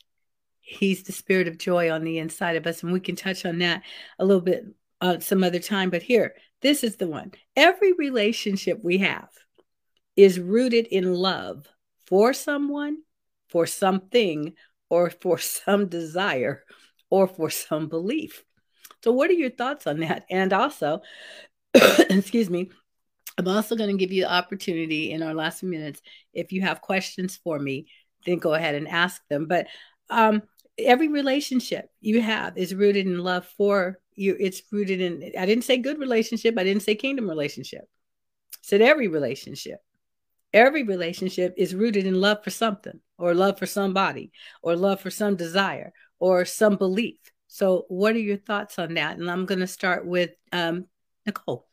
He's the spirit of joy on the inside of us. And we can touch on that a little bit uh, some other time. But here, this is the one. Every relationship we have is rooted in love for someone, for something, or for some desire, or for some belief. So what are your thoughts on that? And also, excuse me, I'm also going to give you the opportunity in our last few minutes, if you have questions for me, then go ahead and ask them. But um, every relationship you have is rooted in love for you. It's rooted in, I didn't say good relationship. I didn't say kingdom relationship. I said every relationship. Every relationship is rooted in love for something, or love for somebody, or love for some desire, or some belief. So what are your thoughts on that? And I'm going to start with um, Nicole.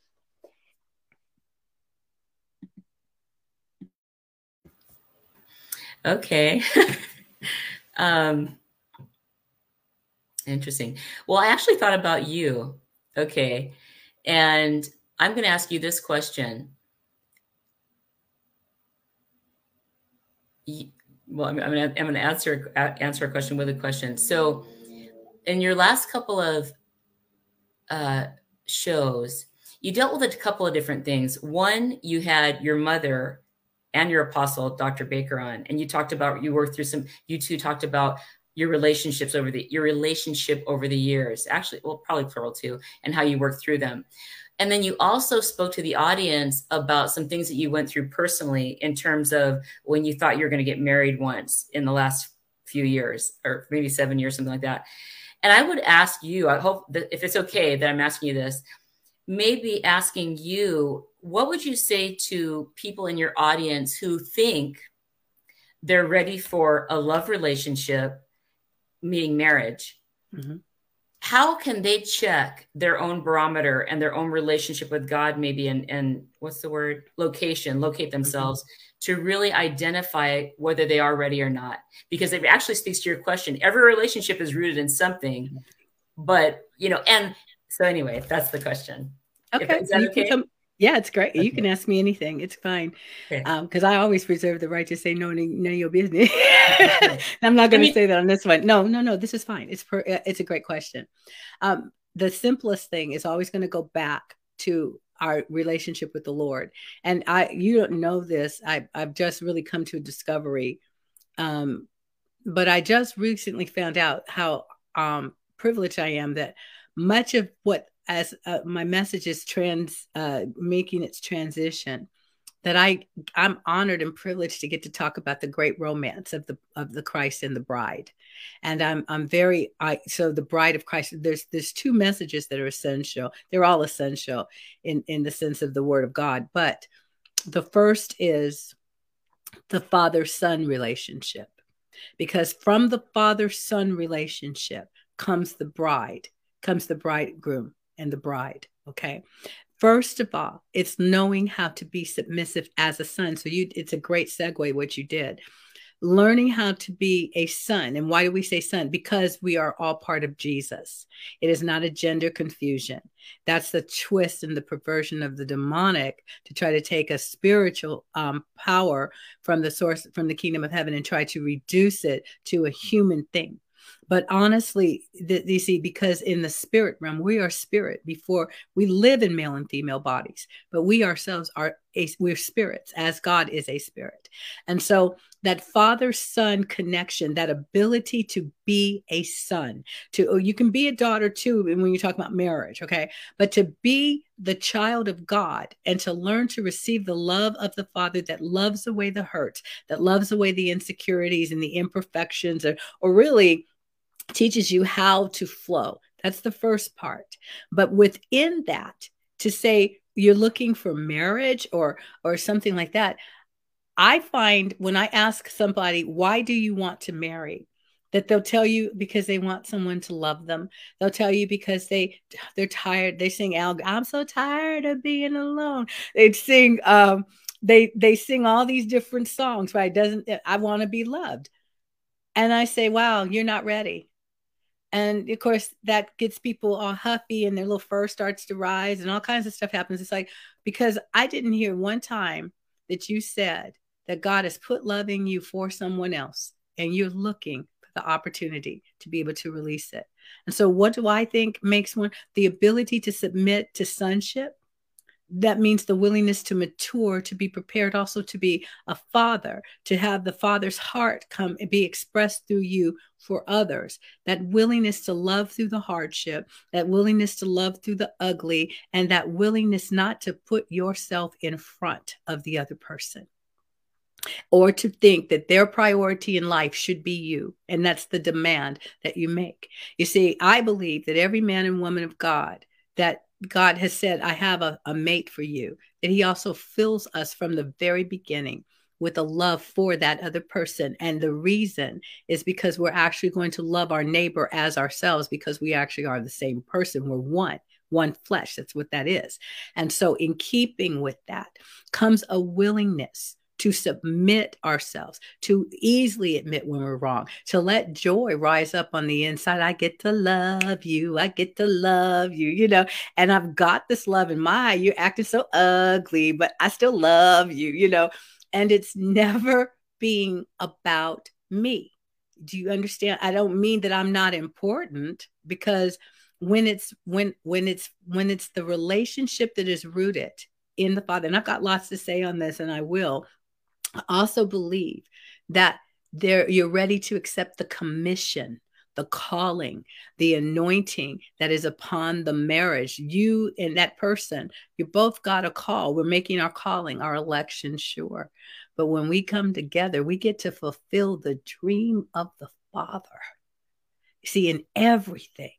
Okay. um, interesting. Well, I actually thought about you. Okay. And I'm going to ask you this question. well, I'm, I'm going I'm to answer, answer a question with a question. So in your last couple of uh, shows, you dealt with a couple of different things. One, you had your mother and your apostle, Doctor Baker, on, and you talked about, you worked through some, you two talked about your relationships over the, your relationship over the years, actually, well, probably plural too, and how you worked through them. And then you also spoke to the audience about some things that you went through personally in terms of when you thought you were going to get married once in the last few years, or maybe seven years, something like that. And I would ask you, I hope that if it's okay that I'm asking you this, maybe asking you, what would you say to people in your audience who think they're ready for a love relationship, meaning marriage? Mm-hmm. How can they check their own barometer and their own relationship with God, maybe, and, and what's the word, location, locate themselves mm-hmm. to really identify whether they are ready or not? Because it actually speaks to your question. Every relationship is rooted in something, but, you know, and so anyway, that's the question. Okay. If, is that okay? Come, yeah, it's great. Okay. You can ask me anything. It's fine. Okay. Um, Cause I always reserve the right to say no, none of your business. I'm not going mean, to say that on this one. No, no, no, this is fine. It's per, it's a great question. Um, the simplest thing is always going to go back to our relationship with the Lord. And I, you don't know this. I, I've just really come to a discovery. Um, but I just recently found out how um, privileged I am that much of what as uh, my message is trans, uh, making its transition, that I, I'm honored and privileged to get to talk about the great romance of the, of the Christ and the bride. And I'm, I'm very, I, so the bride of Christ, there's, there's two messages that are essential. They're all essential in, in the sense of the word of God. But the first is the father-son relationship, because from the father-son relationship comes the bride, comes the bridegroom and the bride. Okay. First of all, it's knowing how to be submissive as a son. So you, it's a great segue, what you did, learning how to be a son. And why do we say son? Because we are all part of Jesus. It is not a gender confusion. That's the twist and the perversion of the demonic, to try to take a spiritual um, power from the source, from the kingdom of heaven, and try to reduce it to a human thing. But honestly, th- you see, because in the spirit realm, we are spirit before we live in male and female bodies, but we ourselves are, a, we're spirits as God is a spirit. And so that father-son connection, that ability to be a son, to, you can be a daughter too, when you talk about marriage, okay? But to be the child of God and to learn to receive the love of the Father that loves away the hurts, that loves away the insecurities and the imperfections, or, or really teaches you how to flow. That's the first part. But within that, to say you're looking for marriage or or something like that, I find when I ask somebody, why do you want to marry? That they'll tell you because they want someone to love them. They'll tell you because they, they're tired. They sing, I'm so tired of being alone. They'd sing, um, they, they sing all these different songs, right? Doesn't, I want to be loved. And I say, wow, you're not ready. And of course, that gets people all huffy and their little fur starts to rise and all kinds of stuff happens. It's like, because I didn't hear one time that you said that God has put loving you for someone else and you're looking for the opportunity to be able to release it. And so what do I think makes one? The ability to submit to sonship. That means the willingness to mature, to be prepared also to be a father, to have the Father's heart come and be expressed through you for others. That willingness to love through the hardship, that willingness to love through the ugly, and that willingness not to put yourself in front of the other person, or to think that their priority in life should be you. And that's the demand that you make. You see, I believe that every man and woman of God that God has said, I have a, a mate for you, that he also fills us from the very beginning with a love for that other person. And the reason is because we're actually going to love our neighbor as ourselves, because we actually are the same person. We're one, one flesh. That's what that is. And so in keeping with that comes a willingness to submit ourselves, to easily admit when we're wrong, to let joy rise up on the inside. I get to love you. I get to love you, you know, and I've got this love in my, you're acting so ugly, but I still love you, you know, and it's never being about me. Do you understand? I don't mean that I'm not important, because when it's when when it's when it's the relationship that is rooted in the Father, and I've got lots to say on this, and I will. I also believe that there you're ready to accept the commission, the calling, the anointing that is upon the marriage. You and that person, you both got a call. We're making our calling, our election sure. But when we come together, we get to fulfill the dream of the Father. See, in everything,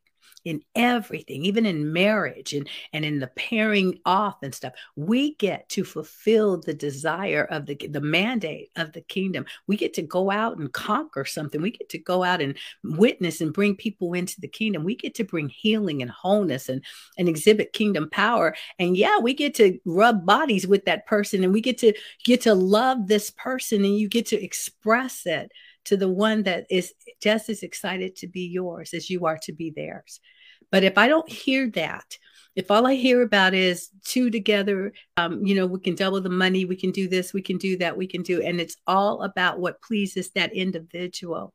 in everything, even in marriage and, and in the pairing off and stuff, we get to fulfill the desire of the, the mandate of the kingdom. We get to go out and conquer something. We get to go out and witness and bring people into the kingdom. We get to bring healing and wholeness and, and exhibit kingdom power. And yeah, we get to rub bodies with that person, and we get to get to love this person, and you get to express it to the one that is just as excited to be yours as you are to be theirs. But if I don't hear that, if all I hear about is two together, um, you know, we can double the money, we can do this, we can do that, we can do, and it's all about what pleases that individual.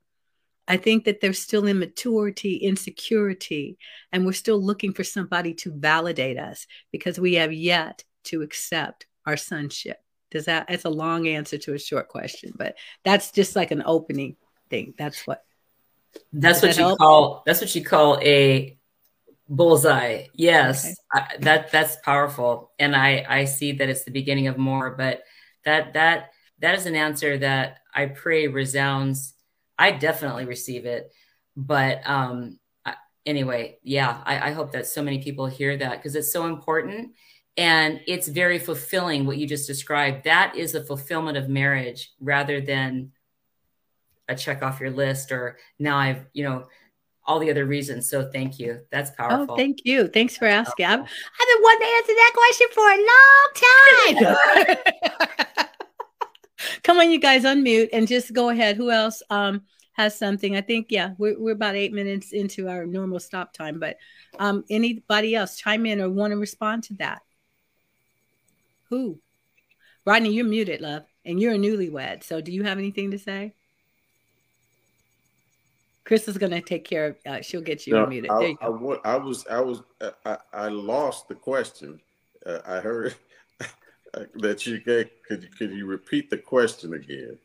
I think that there's still immaturity, insecurity, and we're still looking for somebody to validate us because we have yet to accept our sonship. Does that, it's a long answer to a short question, but that's just like an opening thing. That's what, that's what that you help? call, that's what you call a bullseye. Yes. Okay. I, that that's powerful. And I, I see that it's the beginning of more, but that, that, that is an answer that I pray resounds. I definitely receive it, but um, I, anyway, yeah, I, I hope that so many people hear that, because it's so important. And it's very fulfilling what you just described. That is the fulfillment of marriage, rather than a check off your list or now I've, you know, all the other reasons. So thank you. That's powerful. Oh, thank you. Thanks for asking. I've, I've been wanting to answer that question for a long time. Come on, you guys, unmute and just go ahead. Who else um, has something? I think, yeah, we're, we're about eight minutes into our normal stop time, but um, anybody else chime in or want to respond to that? Who? Rodney, you're muted, love, and you're a newlywed. So do you have anything to say? Chris is going to take care of, uh, she'll get you no, muted. I, there you go. I, I was, I was, I, I lost the question. Uh, I heard that you gave, could, could you repeat the question again?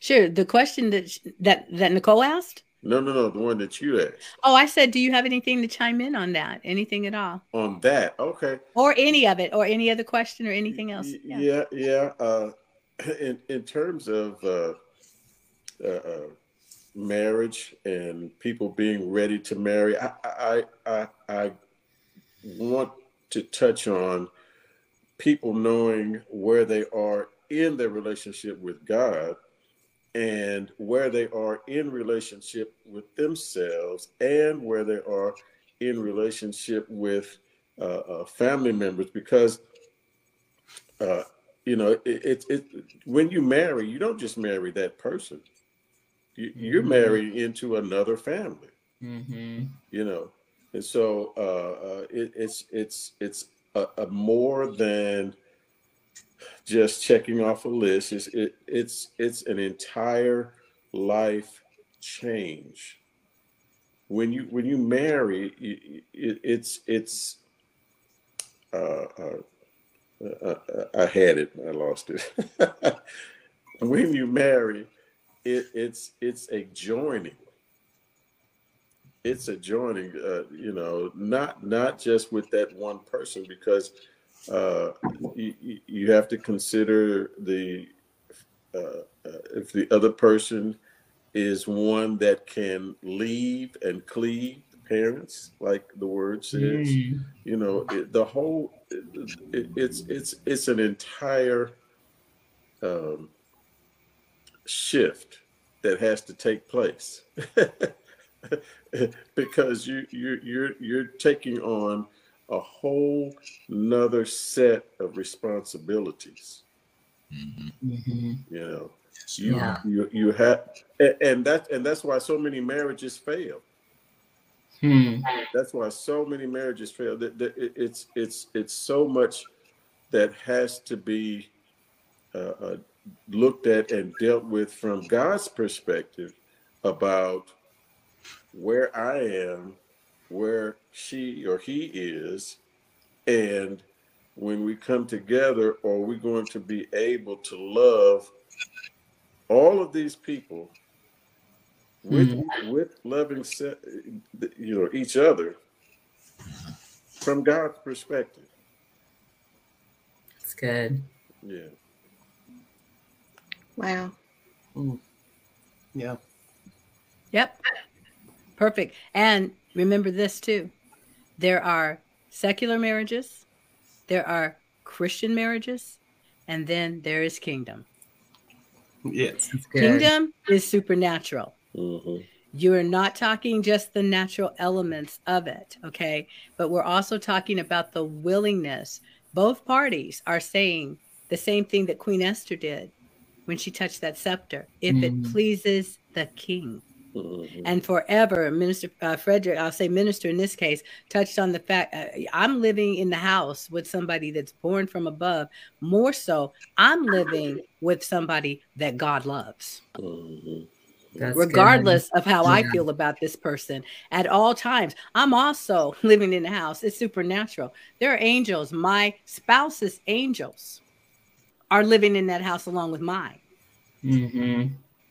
Sure. The question that, that, that Nicole asked? No, no, no. The one that you asked. Oh, I said, do you have anything to chime in on that? Anything at all? On that. Okay. Or any of it, or any other question or anything else. Yeah. Yeah. yeah. Uh, in, in terms of uh, uh, marriage and people being ready to marry, I, I, I, I want to touch on people knowing where they are in their relationship with God, and where they are in relationship with themselves, and where they are in relationship with uh, uh, family members, because uh, you know, it, it, it, when you marry, you don't just marry that person. You, you're mm-hmm. married into another family, mm-hmm. you know, and so uh, uh, it, it's it's it's a, a more than just checking off a list. It's it, it's it's an entire life change. When you when you marry, it, it, it's it's. Uh, uh, uh, I had it. I lost it. When you marry, it, it's it's a joining. It's a joining. Uh, you know, not not just with that one person, because. Uh, you, you have to consider the uh, uh, if the other person is one that can leave and cleave the parents, like the word says. Mm. You know, it, the whole it, it's it's it's an entire um, shift that has to take place because you you you're you're taking on a whole nother set of responsibilities. Mm-hmm. Mm-hmm. You know, you, yeah. you you have, and that and that's why so many marriages fail. Hmm. That's why so many marriages fail. It's it's it's so much that has to be uh, looked at and dealt with from God's perspective about where I am, where she or he is, and when we come together, are we going to be able to love all of these people with mm-hmm. with loving, you know, each other from God's perspective? That's good. Yeah. Wow. Mm. Yeah. Yep. Perfect. And remember this too. There are secular marriages, there are Christian marriages, and then there is kingdom. Yes. Kingdom is supernatural. Mm-hmm. You are not talking just the natural elements of it, okay? But we're also talking about the willingness. Both parties are saying the same thing that Queen Esther did when she touched that scepter. If mm-hmm. it pleases the king. And forever, Minister uh, Frederick, I'll say minister in this case, touched on the fact uh, I'm living in the house with somebody that's born from above. More so, I'm living with somebody that God loves. That's regardless good. Of how yeah. I feel about this person at all times. I'm also living in the house. It's supernatural. There are angels. My spouse's angels are living in that house along with mine. Mm-hmm.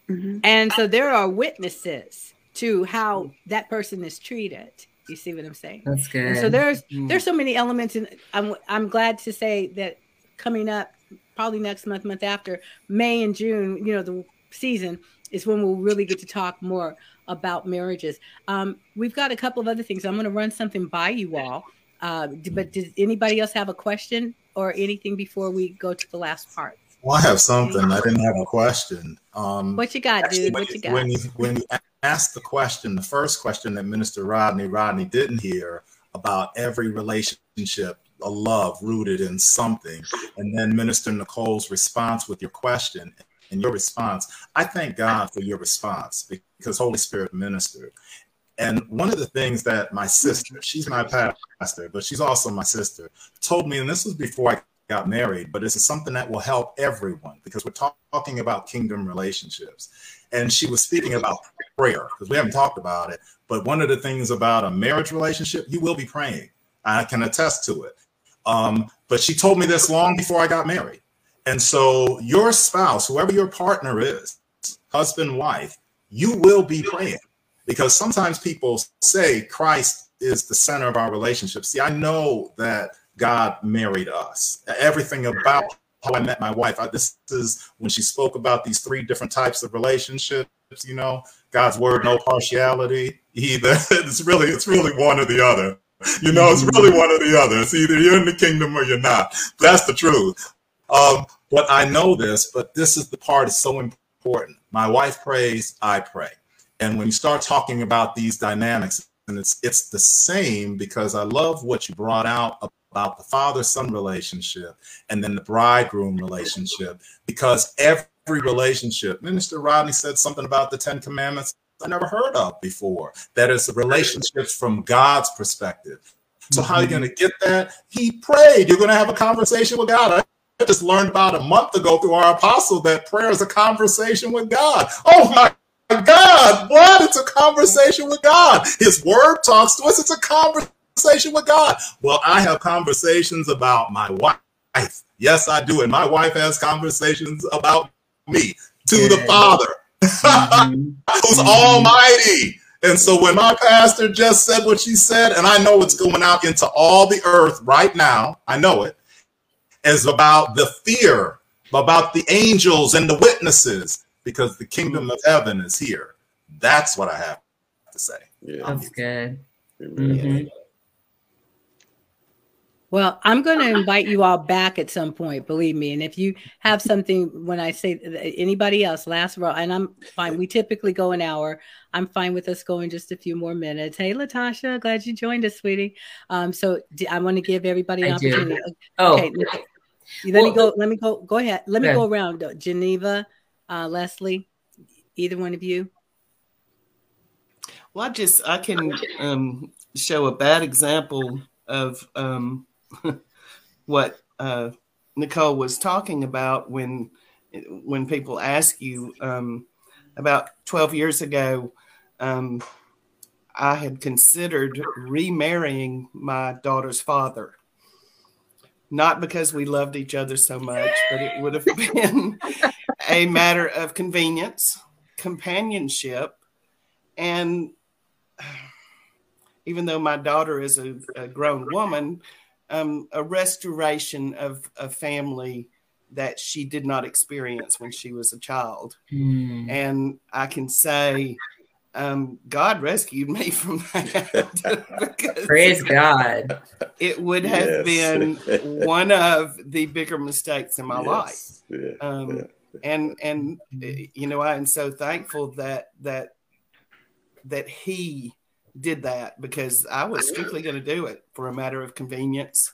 Mm-hmm. And so there are witnesses to how that person is treated. You see what I'm saying? That's good. And so there's mm-hmm. there's so many elements, and I'm I'm glad to say that coming up probably next month, month after, May and June, you know, the season is when we'll really get to talk more about marriages. Um, we've got a couple of other things. I'm going to run something by you all. Uh, but does anybody else have a question or anything before we go to the last part? Well, I have something. I didn't have a question. Um, what you got, actually, dude? What you got? When you, when you asked the question, the first question that Minister Rodney, Rodney didn't hear about every relationship, a love rooted in something, and then Minister Nicole's response with your question and your response, I thank God for your response because Holy Spirit ministered. And one of the things that my sister, she's my pastor, but she's also my sister, told me, and this was before I got married, but this is something that will help everyone because we're talk- talking about kingdom relationships. And she was speaking about prayer because we haven't talked about it. But one of the things about a marriage relationship, you will be praying. I can attest to it. Um, but she told me this long before I got married. And so your spouse, whoever your partner is, husband, wife, you will be praying because sometimes people say Christ is the center of our relationship. See, I know that God married us. Everything about how I met my wife. I, this is when she spoke about these three different types of relationships. You know, God's word, no partiality. Either it's really, it's really one or the other. You know, it's really one or the other. It's either you're in the kingdom or you're not. That's the truth. Um, but I know this. But this is the part that's so important. My wife prays, I pray. And when you start talking about these dynamics, and it's it's the same because I love what you brought out about about the father-son relationship and then the bridegroom relationship, because every relationship, Minister Rodney said something about the Ten Commandments I never heard of before. That is the relationships from God's perspective. So how are you going to get that? He prayed. You're going to have a conversation with God. I just learned about a month ago through our apostle that prayer is a conversation with God. Oh my God, what? It's a conversation with God. His word talks to us. It's a conversation. Conversation with God. Well, I have conversations about my wife. Yes, I do. And my wife has conversations about me to yeah. the Father mm-hmm. who's mm-hmm. almighty. And so when my pastor just said what she said, and I know it's going out into all the earth right now, I know it, is about the fear, about the angels and the witnesses, because the kingdom of heaven is here. That's what I have to say. Yeah. That's good. Amen. Mm-hmm. Well, I'm going to invite you all back at some point, believe me. And if you have something, when I say anybody else, last row, and I'm fine. We typically go an hour. I'm fine with us going just a few more minutes. Hey, Latasha, glad you joined us, sweetie. Um, so I want to give everybody an I opportunity. Do. Oh, okay. Let me, let well, me go. Let me go. Go ahead. Let me okay. go around. Geneva, uh, Leslie, either one of you. Well, I just I can um, show a bad example of. Um, what uh, Nicole was talking about when when people ask you, um, about twelve years ago, um, I had considered remarrying my daughter's father. Not because we loved each other so much, but it would have been a matter of convenience, companionship. And even though my daughter is a, a grown woman, um, a restoration of a family that she did not experience when she was a child. Mm. And I can say, um, God rescued me from that. Praise God. It would have yes. been one of the bigger mistakes in my yes. life. Yeah. Um, yeah. And, and you know, I am so thankful that, that, that he did that, because I was strictly going to do it for a matter of convenience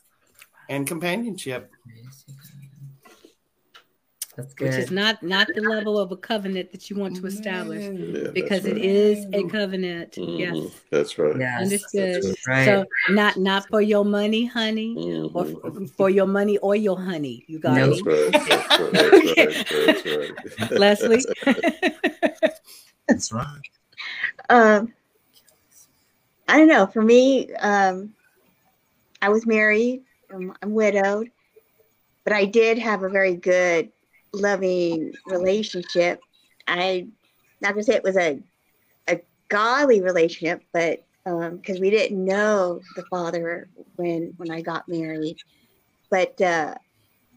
and companionship. That's good. Which is not, not the level of a covenant that you want to establish, yeah, because right. it is a covenant. Mm, yes, that's right. Yes, understood. That's right. So not not for your money, honey, mm-hmm. or for, for your money or your honey. You got no. it. That's right. That's right. That's right. Leslie. That's right. Um, I don't know. For me, um, I was married. Um, I'm widowed, but I did have a very good, loving relationship. I not to say it was a a godly relationship, but because um, we didn't know the father when when I got married, but uh,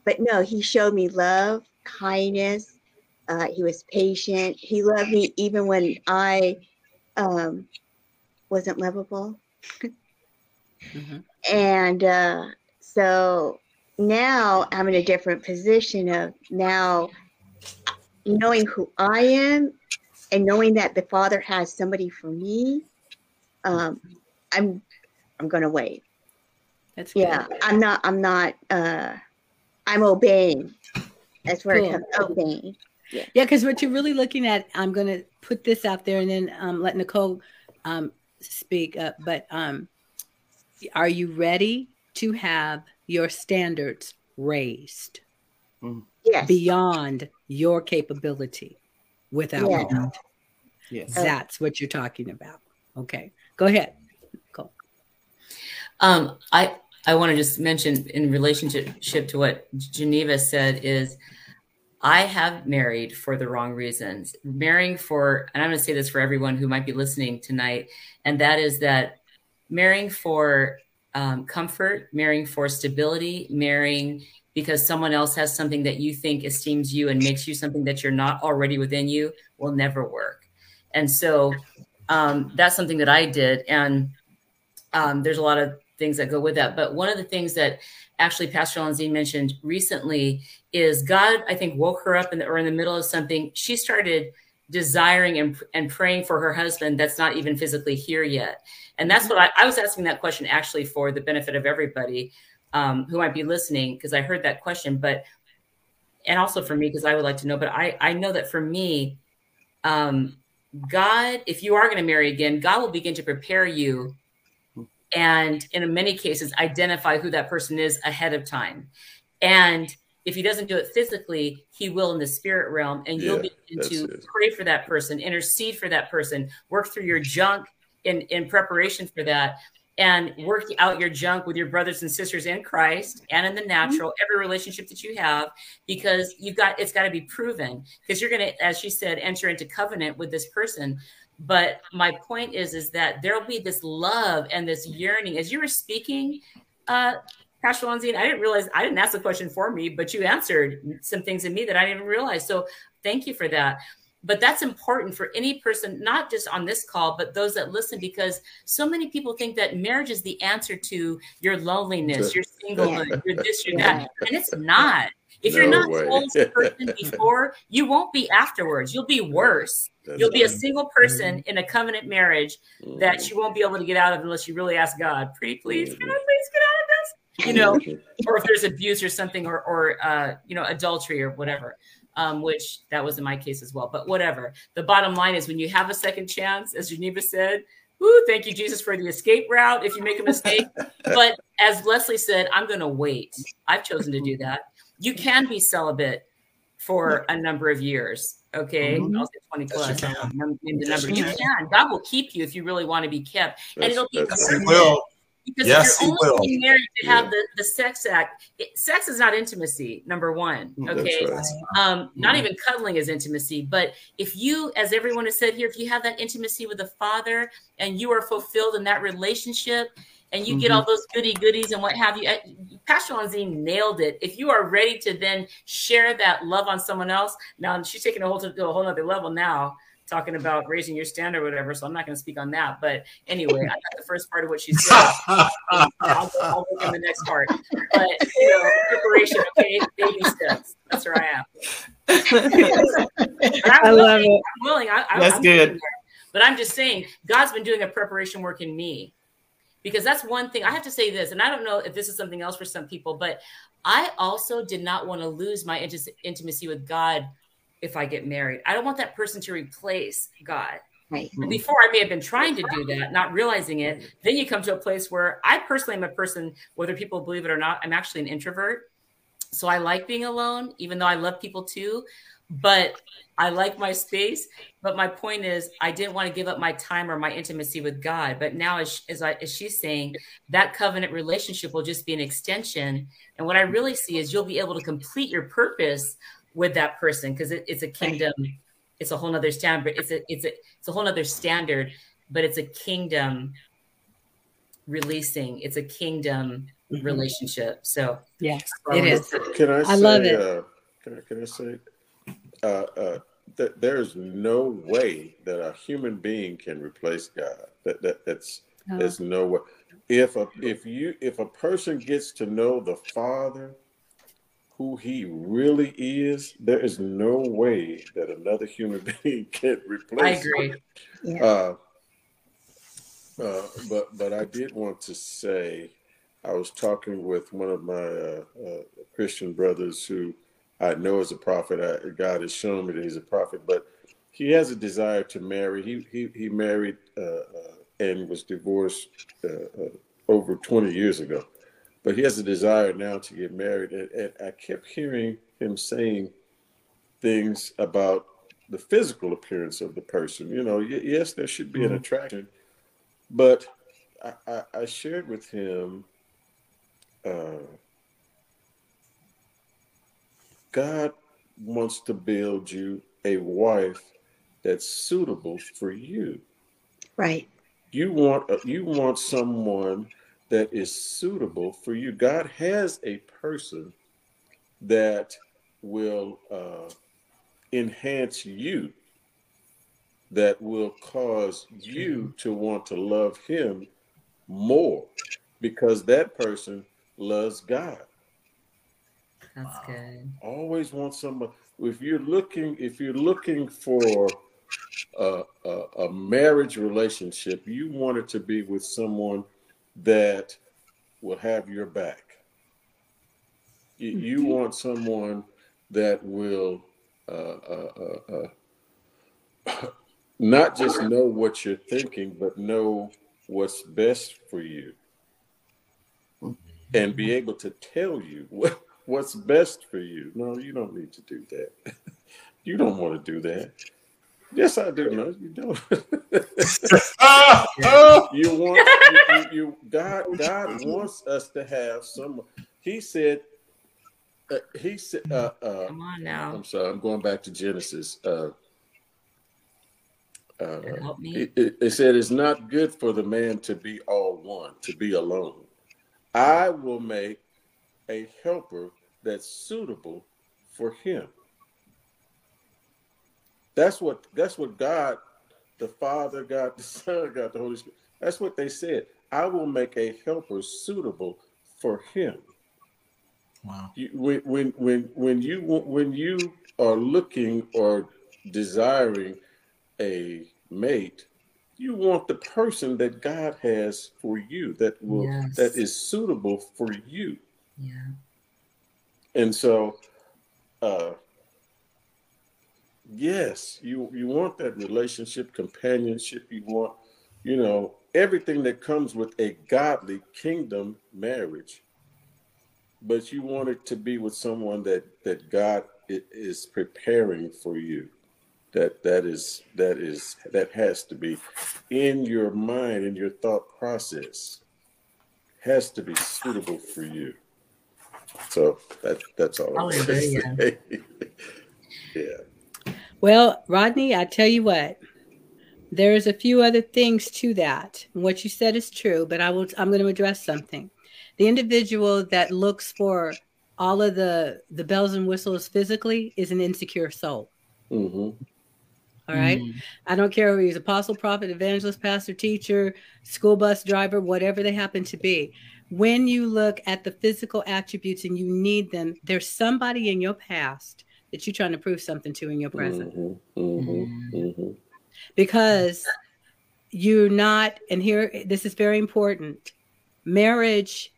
but no, he showed me love, kindness. Uh, he was patient. He loved me even when I um, wasn't lovable. mm-hmm. And uh, so now I'm in a different position of now knowing who I am and knowing that the Father has somebody for me. Um, I'm I'm gonna wait. That's good. Yeah. I'm not. I'm not. Uh, I'm obeying. That's where cool. it comes. Obeying. Yeah, because yeah, what you're really looking at, I'm going to put this out there and then um, let Nicole um, speak up. But um, are you ready to have your standards raised mm. yes. beyond your capability without yeah. God? Yes. That's what you're talking about. Okay, go ahead, Nicole. Um, I, I want to just mention in relationship to what Geneva said is, I have married for the wrong reasons. Marrying for, and I'm going to say this for everyone who might be listening tonight, and that is that marrying for um, comfort, marrying for stability, marrying because someone else has something that you think esteems you and makes you something that you're not already within you will never work. And so um, that's something that I did. And um, there's a lot of things that go with that. But one of the things that actually Pastor Lonzine mentioned recently is God, I think, woke her up in the, or in the middle of something. She started desiring and, and praying for her husband that's not even physically here yet. And that's what I, I was asking that question actually for the benefit of everybody um, who might be listening, because I heard that question, but, and also for me, because I would like to know, but I, I know that for me, um, God, if you are going to marry again, God will begin to prepare you and in many cases, identify who that person is ahead of time. And if he doesn't do it physically, he will in the spirit realm. And you'll yeah, begin to pray for that person, intercede for that person, work through your junk in, in preparation for that, and work out your junk with your brothers and sisters in Christ and in the natural, mm-hmm. every relationship that you have, because you've got, it's got to be proven, because you're going to, as she said, enter into covenant with this person. But my point is, is that there'll be this love and this yearning. As you were speaking, uh, Pastor Lonzine, I didn't realize, I didn't ask the question for me, but you answered some things in me that I didn't realize. So thank you for that. But that's important for any person, not just on this call, but those that listen, because so many people think that marriage is the answer to your loneliness, your singlehood, yeah. your this, your that. Yeah. And it's not. If no you're not a whole person before, you won't be afterwards. You'll be worse. That's You'll be a single person mm-hmm. in a covenant marriage mm-hmm. that you won't be able to get out of unless you really ask God, please, please, mm-hmm. can I please get out of this? You know, or if there's abuse or something, or, or uh, you know, adultery or whatever, um, which that was in my case as well. But whatever. The bottom line is when you have a second chance, as Geneva said, woo, thank you, Jesus, for the escape route if you make a mistake. But as Leslie said, I'm going to wait. I've chosen to do that. You can be celibate for a number of years. Okay. Mm-hmm. I'll say twenty plus. Yes, you can. Yes, you can. God will keep you if you really want to be kept. Yes, and it'll be yes, he will. Because yes, if you're only will. being married to yeah. have the, the sex act, it, sex is not intimacy, number one. Okay. Right. Um, not yeah. even cuddling is intimacy. But if you, as everyone has said here, if you have that intimacy with the Father and you are fulfilled in that relationship, and you mm-hmm. get all those goody goodies and what have you. Pastor Lonzine nailed it. If you are ready to then share that love on someone else, now she's taking a whole to a whole other level now, talking about raising your standard or whatever. So I'm not going to speak on that. But anyway, I got the first part of what she said. I'll, I'll look in the next part. But you know, preparation, okay, baby steps. That's where I am. I love willing, it. I'm willing. I, I, That's I'm good. Willing. But I'm just saying, God's been doing a preparation work in me. Because that's one thing I have to say this, and I don't know if this is something else for some people, but I also did not want to lose my int- intimacy with God if I get married. I don't want that person to replace God. Right. Before I may have been trying to do that, not realizing it. Then you come to a place where I personally am a person, whether people believe it or not, I'm actually an introvert. So I like being alone, even though I love people too. But I like my space. But my point is, I didn't want to give up my time or my intimacy with God. But now, as, as, I, as she's saying, that covenant relationship will just be an extension. And what I really see is you'll be able to complete your purpose with that person, because it, it's a kingdom. It's a whole nother standard. It's a, it's a, it's a whole nother standard, but it's a kingdom releasing. It's a kingdom mm-hmm. relationship. So yes, it is. Can I, say, I love it. Uh, can I, can I say Uh, uh, th- there's no way that a human being can replace God. That, that that's uh-huh. there's no way. If a if you if a person gets to know the Father, who He really is, there is no way that another human being can replace. I agree. Yeah. Uh, uh, but but I did want to say, I was talking with one of my uh, uh, Christian brothers who. I know as a prophet, I, God has shown me that he's a prophet, but he has a desire to marry. He he he married uh, uh, and was divorced uh, uh, over twenty years ago, but he has a desire now to get married. And, and I kept hearing him saying things about the physical appearance of the person. You know, y- yes, there should be an attraction, but I, I, I shared with him, uh, God wants to build you a wife that's suitable for you. Right. You want a, you want someone that is suitable for you. God has a person that will uh, enhance you, that will cause you to want to love Him more, because that person loves God. That's good. I always want someone. If you're looking, if you're looking for a, a, a marriage relationship, you want it to be with someone that will have your back. You, you mm-hmm. want someone that will uh, uh, uh, uh, not just know what you're thinking, but know what's best for you, and be able to tell you what. What's best for you? No, you don't need to do that. You don't want to do that. Yes, I do. No, you don't. You want you, you, you God. God wants us to have someone. He said. Uh, he said. Uh, uh, Come on now. I'm sorry. I'm going back to Genesis. Uh, uh, Help me. It, it, it said, "It's not good for the man to be all one, to be alone. I will make." A helper that's suitable for him. That's what that's what God, the Father, God, the Son, God, the Holy Spirit. That's what they said. I will make a helper suitable for him. Wow. You, when when when when you when you are looking or desiring a mate, you want the person that God has for you that will yes. that is suitable for you. Yeah. And so, uh, yes, you, you want that relationship, companionship. You want, you know, everything that comes with a godly kingdom marriage. But you want it to be with someone that, that God it is preparing for you. That that is that is that has to be in your mind, in your thought process, has to be suitable for you. So that that's all. Oh, I'm yeah. Say. Yeah. Well, Rodney, I tell you what, there's a few other things to that. What you said is true, but I will. I'm going to address something. The individual that looks for all of the the bells and whistles physically is an insecure soul. Mm-hmm. All right. Mm-hmm. I don't care if he's apostle, prophet, evangelist, pastor, teacher, school bus driver, whatever they happen to be. When you look at the physical attributes and you need them, there's somebody in your past that you're trying to prove something to in your present. Mm-hmm. Mm-hmm. Mm-hmm. Because you're not, and here, this is very important. Marriage,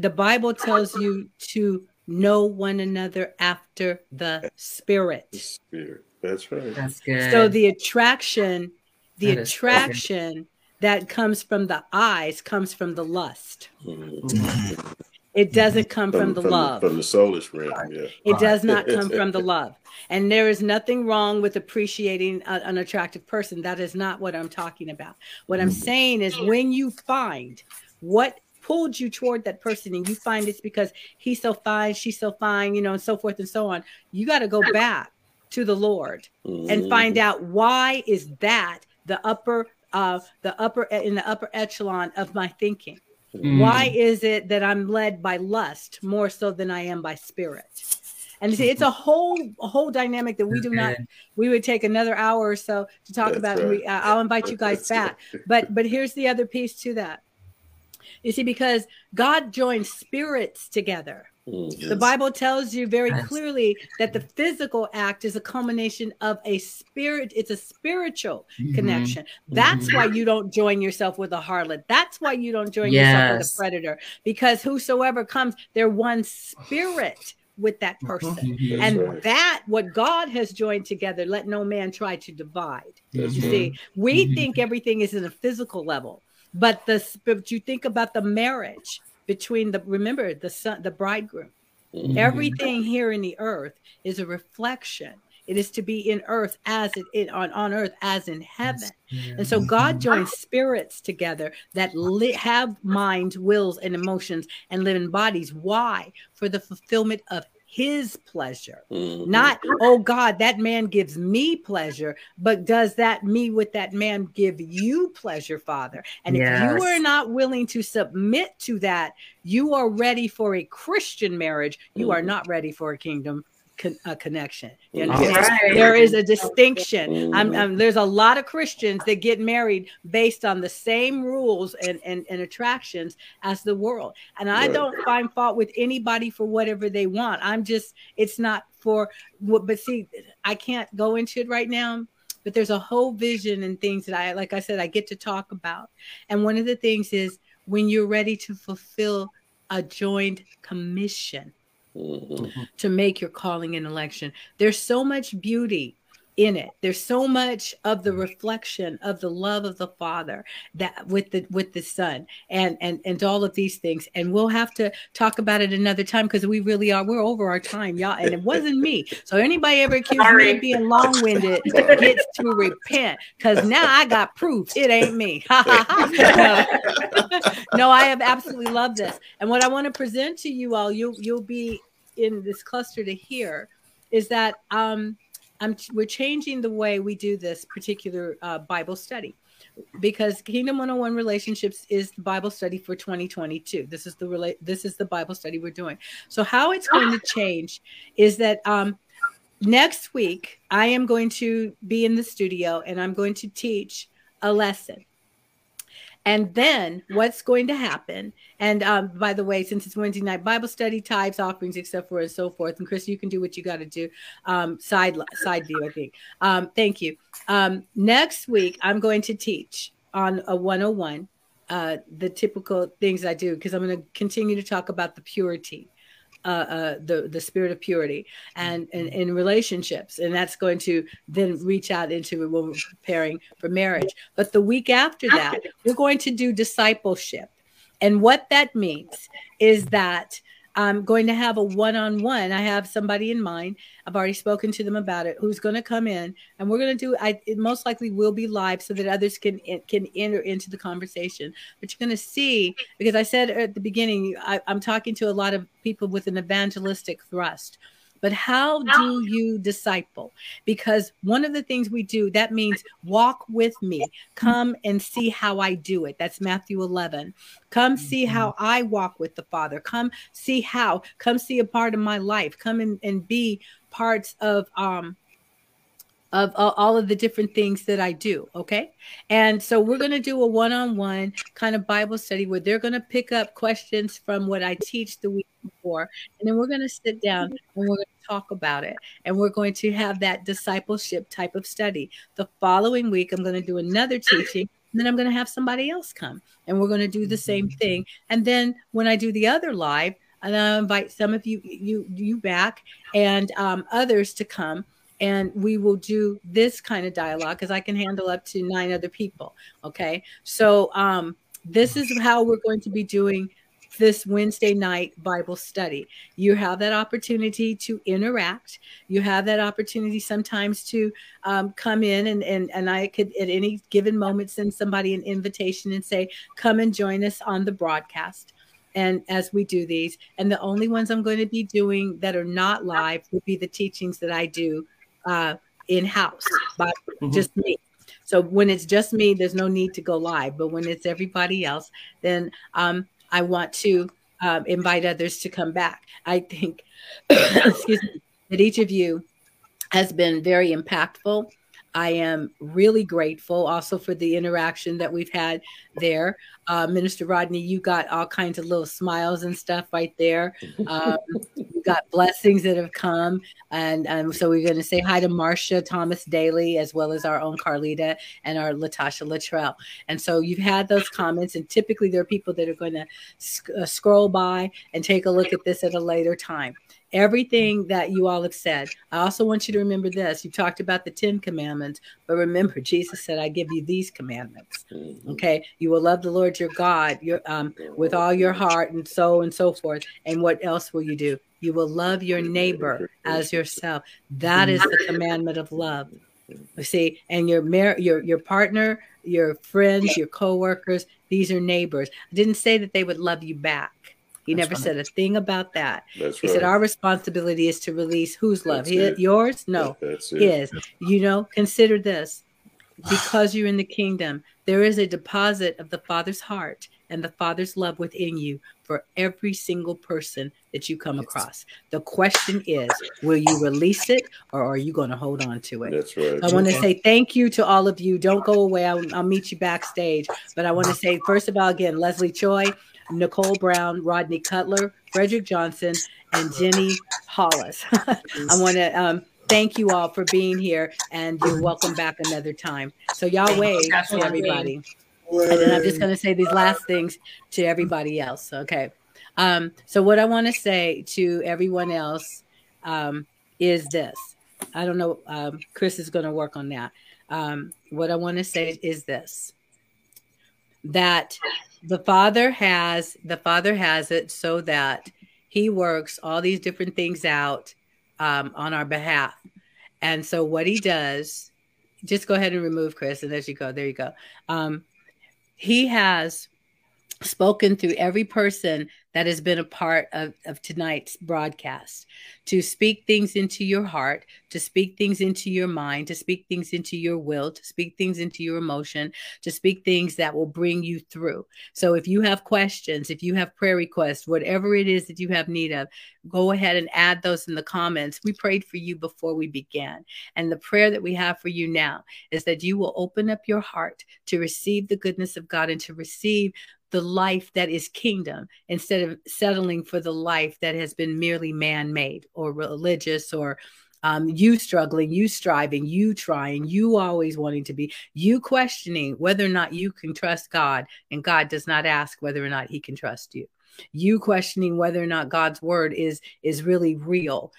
the Bible tells you to know one another after the spirit. The spirit. That's right. That's good. So the attraction, the that attraction that comes from the eyes comes from the lust. Mm-hmm. It doesn't come from, from the from love. The, from the soulish realm, yeah. It does not come from the love. And there is nothing wrong with appreciating a, an attractive person. That is not what I'm talking about. What I'm saying is when you find what pulled you toward that person and you find it's because he's so fine, she's so fine, you know, and so forth and so on, you got to go back to the Lord mm-hmm. and find out why is that the upper uh the upper in the upper echelon of my thinking. Mm-hmm. Why is it that I'm led by lust more so than I am by spirit? And see, it's a whole a whole dynamic that we do not we would take another hour or so to talk That's about. Right. We, uh, I'll invite you guys back. But but here's the other piece to that. You see, because God joins spirits together. Yes. The Bible tells you very clearly that the physical act is a culmination of a spirit. It's a spiritual mm-hmm. connection. That's mm-hmm. why you don't join yourself with a harlot. That's why you don't join yes. yourself with a predator, because whosoever comes, they're one spirit with that person. That's and right. that what God has joined together, let no man try to divide. That's you right. see, we mm-hmm. think everything is in a physical level, but the but you think about the marriage. Between the, remember, the son, the bridegroom. Mm-hmm. Everything here in the earth is a reflection. It is to be in earth as it, it on, on earth as in heaven. Yes. And so God joins spirits together that li- have minds, wills, and emotions and live in bodies. Why? For the fulfillment of his pleasure. Mm-hmm. Not, oh God, that man gives me pleasure, but does that me with that man give you pleasure, Father? And yes. if you are not willing to submit to that, you are ready for a Christian marriage. You mm-hmm. are not ready for a kingdom con- a connection. You understand? Right. There is a distinction. Mm-hmm. I'm, I'm, there's a lot of Christians that get married based on the same rules and, and, and attractions as the world. And I right. don't find fault with anybody for whatever they want. I'm just, it's not for, but see, I can't go into it right now, but there's a whole vision and things that I, like I said, I get to talk about. And one of the things is when you're ready to fulfill a joined commission, mm-hmm. to make your calling and election. There's so much beauty in it. There's so much of the reflection of the love of the Father that with the with the Son and and and all of these things. And we'll have to talk about it another time because we really are we're over our time, y'all. And it wasn't me. So anybody ever accused me of being long-winded gets to repent because now I got proof. It ain't me. No, I have absolutely loved this. And what I want to present to you all, you you'll be in this cluster to hear, is that um. I'm, we're changing the way we do this particular uh, Bible study because Kingdom one oh one Relationships is the Bible study for twenty twenty-two. This is the rela- this is the Bible study we're doing. So how it's going to change is that um, next week I am going to be in the studio and I'm going to teach a lesson. And then what's going to happen? And um, by the way, since it's Wednesday night Bible study, tithes, offerings, except for and so forth. And Chris, you can do what you got to do. Um, side side view, I think. Um, thank you. Um, next week, I'm going to teach on a one oh one, uh, the typical things I do, because I'm going to continue to talk about the purity. Uh, uh, the the spirit of purity and in relationships, and that's going to then reach out into when we're preparing for marriage. But the week after that, we're going to do discipleship, and what that means is that I'm going to have a one-on-one. I have somebody in mind. I've already spoken to them about it, who's going to come in, and we're going to do, I, it most likely will be live so that others can can enter into the conversation. But you're going to see, because I said at the beginning, I, I'm talking to a lot of people with an evangelistic thrust. But how do you disciple? Because one of the things we do, that means walk with me. Come and see how I do it. That's Matthew eleven. Come see how I walk with the Father. Come see how. Come see a part of my life. Come and, and be parts of um of uh, all of the different things that I do, okay? And so we're going to do a one-on-one kind of Bible study where they're going to pick up questions from what I teach the week before, and then we're going to sit down and we're going to talk about it, and we're going to have that discipleship type of study. The following week, I'm going to do another teaching, and then I'm going to have somebody else come, and we're going to do the same thing. And then when I do the other live, and I'll invite some of you you, you back and um, others to come, and we will do this kind of dialogue because I can handle up to nine other people, okay? So um, this is how we're going to be doing this Wednesday night Bible study. You have that opportunity to interact. You have that opportunity sometimes to um, come in, and, and, and I could at any given moment send somebody an invitation and say, come and join us on the broadcast. And as we do these, and the only ones I'm going to be doing that are not live will be the teachings that I do uh in-house by mm-hmm. just me. So when it's just me, there's no need to go live, but when it's everybody else, then um I want to um invite others to come back. I think excuse me, that each of you has been very impactful. I am really grateful also for the interaction that we've had there. Uh, Minister Rodney, you got all kinds of little smiles and stuff right there. Um, you got blessings that have come. And um, so we're going to say hi to Marcia Thomas Daly, as well as our own Carlita and our Latasha Luttrell. And so you've had those comments. And typically there are people that are going to sc- uh, scroll by and take a look at this at a later time. Everything that you all have said. I also want you to remember this. You talked about the Ten Commandments, but remember Jesus said, I give you these commandments. Okay. You will love the Lord your God your, um, with all your heart and soul and so forth. And what else will you do? You will love your neighbor as yourself. That is the commandment of love. You see, and your mar- your your partner, your friends, your coworkers, these are neighbors. I didn't say that they would love you back. He That's never right. said a thing about that. That's he right. said, our responsibility is to release whose love? His, yours? No. That's his. It. You know, consider this. Because you're in the kingdom, there is a deposit of the Father's heart and the Father's love within you for every single person that you come yes. across. The question is, will you release it, or are you going to hold on to it? That's right. I want to say thank you to all of you. Don't go away. I'll, I'll meet you backstage. But I want to say, first of all, again, Leslie Choi, Nicole Brown, Rodney Cutler, Frederick Johnson, and Jenny Hollis. I want to um, thank you all for being here, and you're welcome back another time. So y'all wave to everybody. Wave. And then I'm just going to say these last things to everybody else. Okay. Um, so what I want to say to everyone else um, is this. I don't know. Um, Chris is going to work on that. Um, what I want to say is this. That the Father has the Father has it so that He works all these different things out um, on our behalf. And so what He does, just go ahead and remove Chris, and there you go, there you go. Um, he has spoken through every person that has been a part of, of tonight's broadcast to speak things into your heart, to speak things into your mind, to speak things into your will, to speak things into your emotion, to speak things that will bring you through. So if you have questions, if you have prayer requests, whatever it is that you have need of, go ahead and add those in the comments. We prayed for you before we began. And the prayer that we have for you now is that you will open up your heart to receive the goodness of God and to receive the life that is kingdom, instead of settling for the life that has been merely man-made or religious, or um, you struggling, you striving, you trying, you always wanting to be, you questioning whether or not you can trust God, and God does not ask whether or not He can trust you. You questioning whether or not God's word is is really real,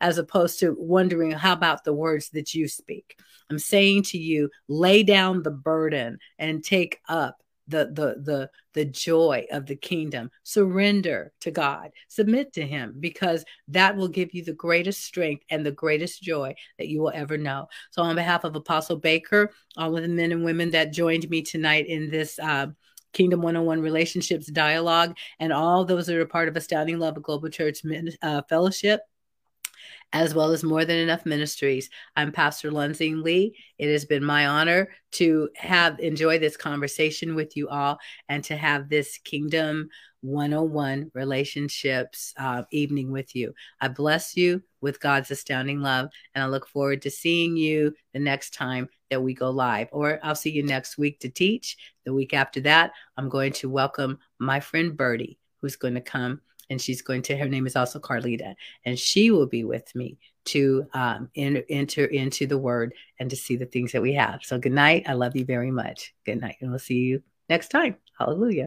as opposed to wondering how about the words that you speak. I'm saying to you, lay down the burden and take up the, the, the, the joy of the kingdom. Surrender to God, submit to him, because that will give you the greatest strength and the greatest joy that you will ever know. So on behalf of Apostle Baker, all of the men and women that joined me tonight in this, uh, Kingdom one oh one Relationships Dialogue, and all those that are part of Astounding Love of Global Church uh, Fellowship, as well as More Than Enough Ministries. I'm Pastor Lonzine Lee. It has been my honor to have enjoyed this conversation with you all, and to have this Kingdom one oh one Relationships uh, evening with you. I bless you with God's astounding love, and I look forward to seeing you the next time that we go live, or I'll see you next week to teach. The week after that, I'm going to welcome my friend Birdie, who's going to come, and she's going to, her name is also Carlita, and she will be with me to um, enter, enter into the word and to see the things that we have. So good night. I love you very much. Good night. And we'll see you next time. Hallelujah.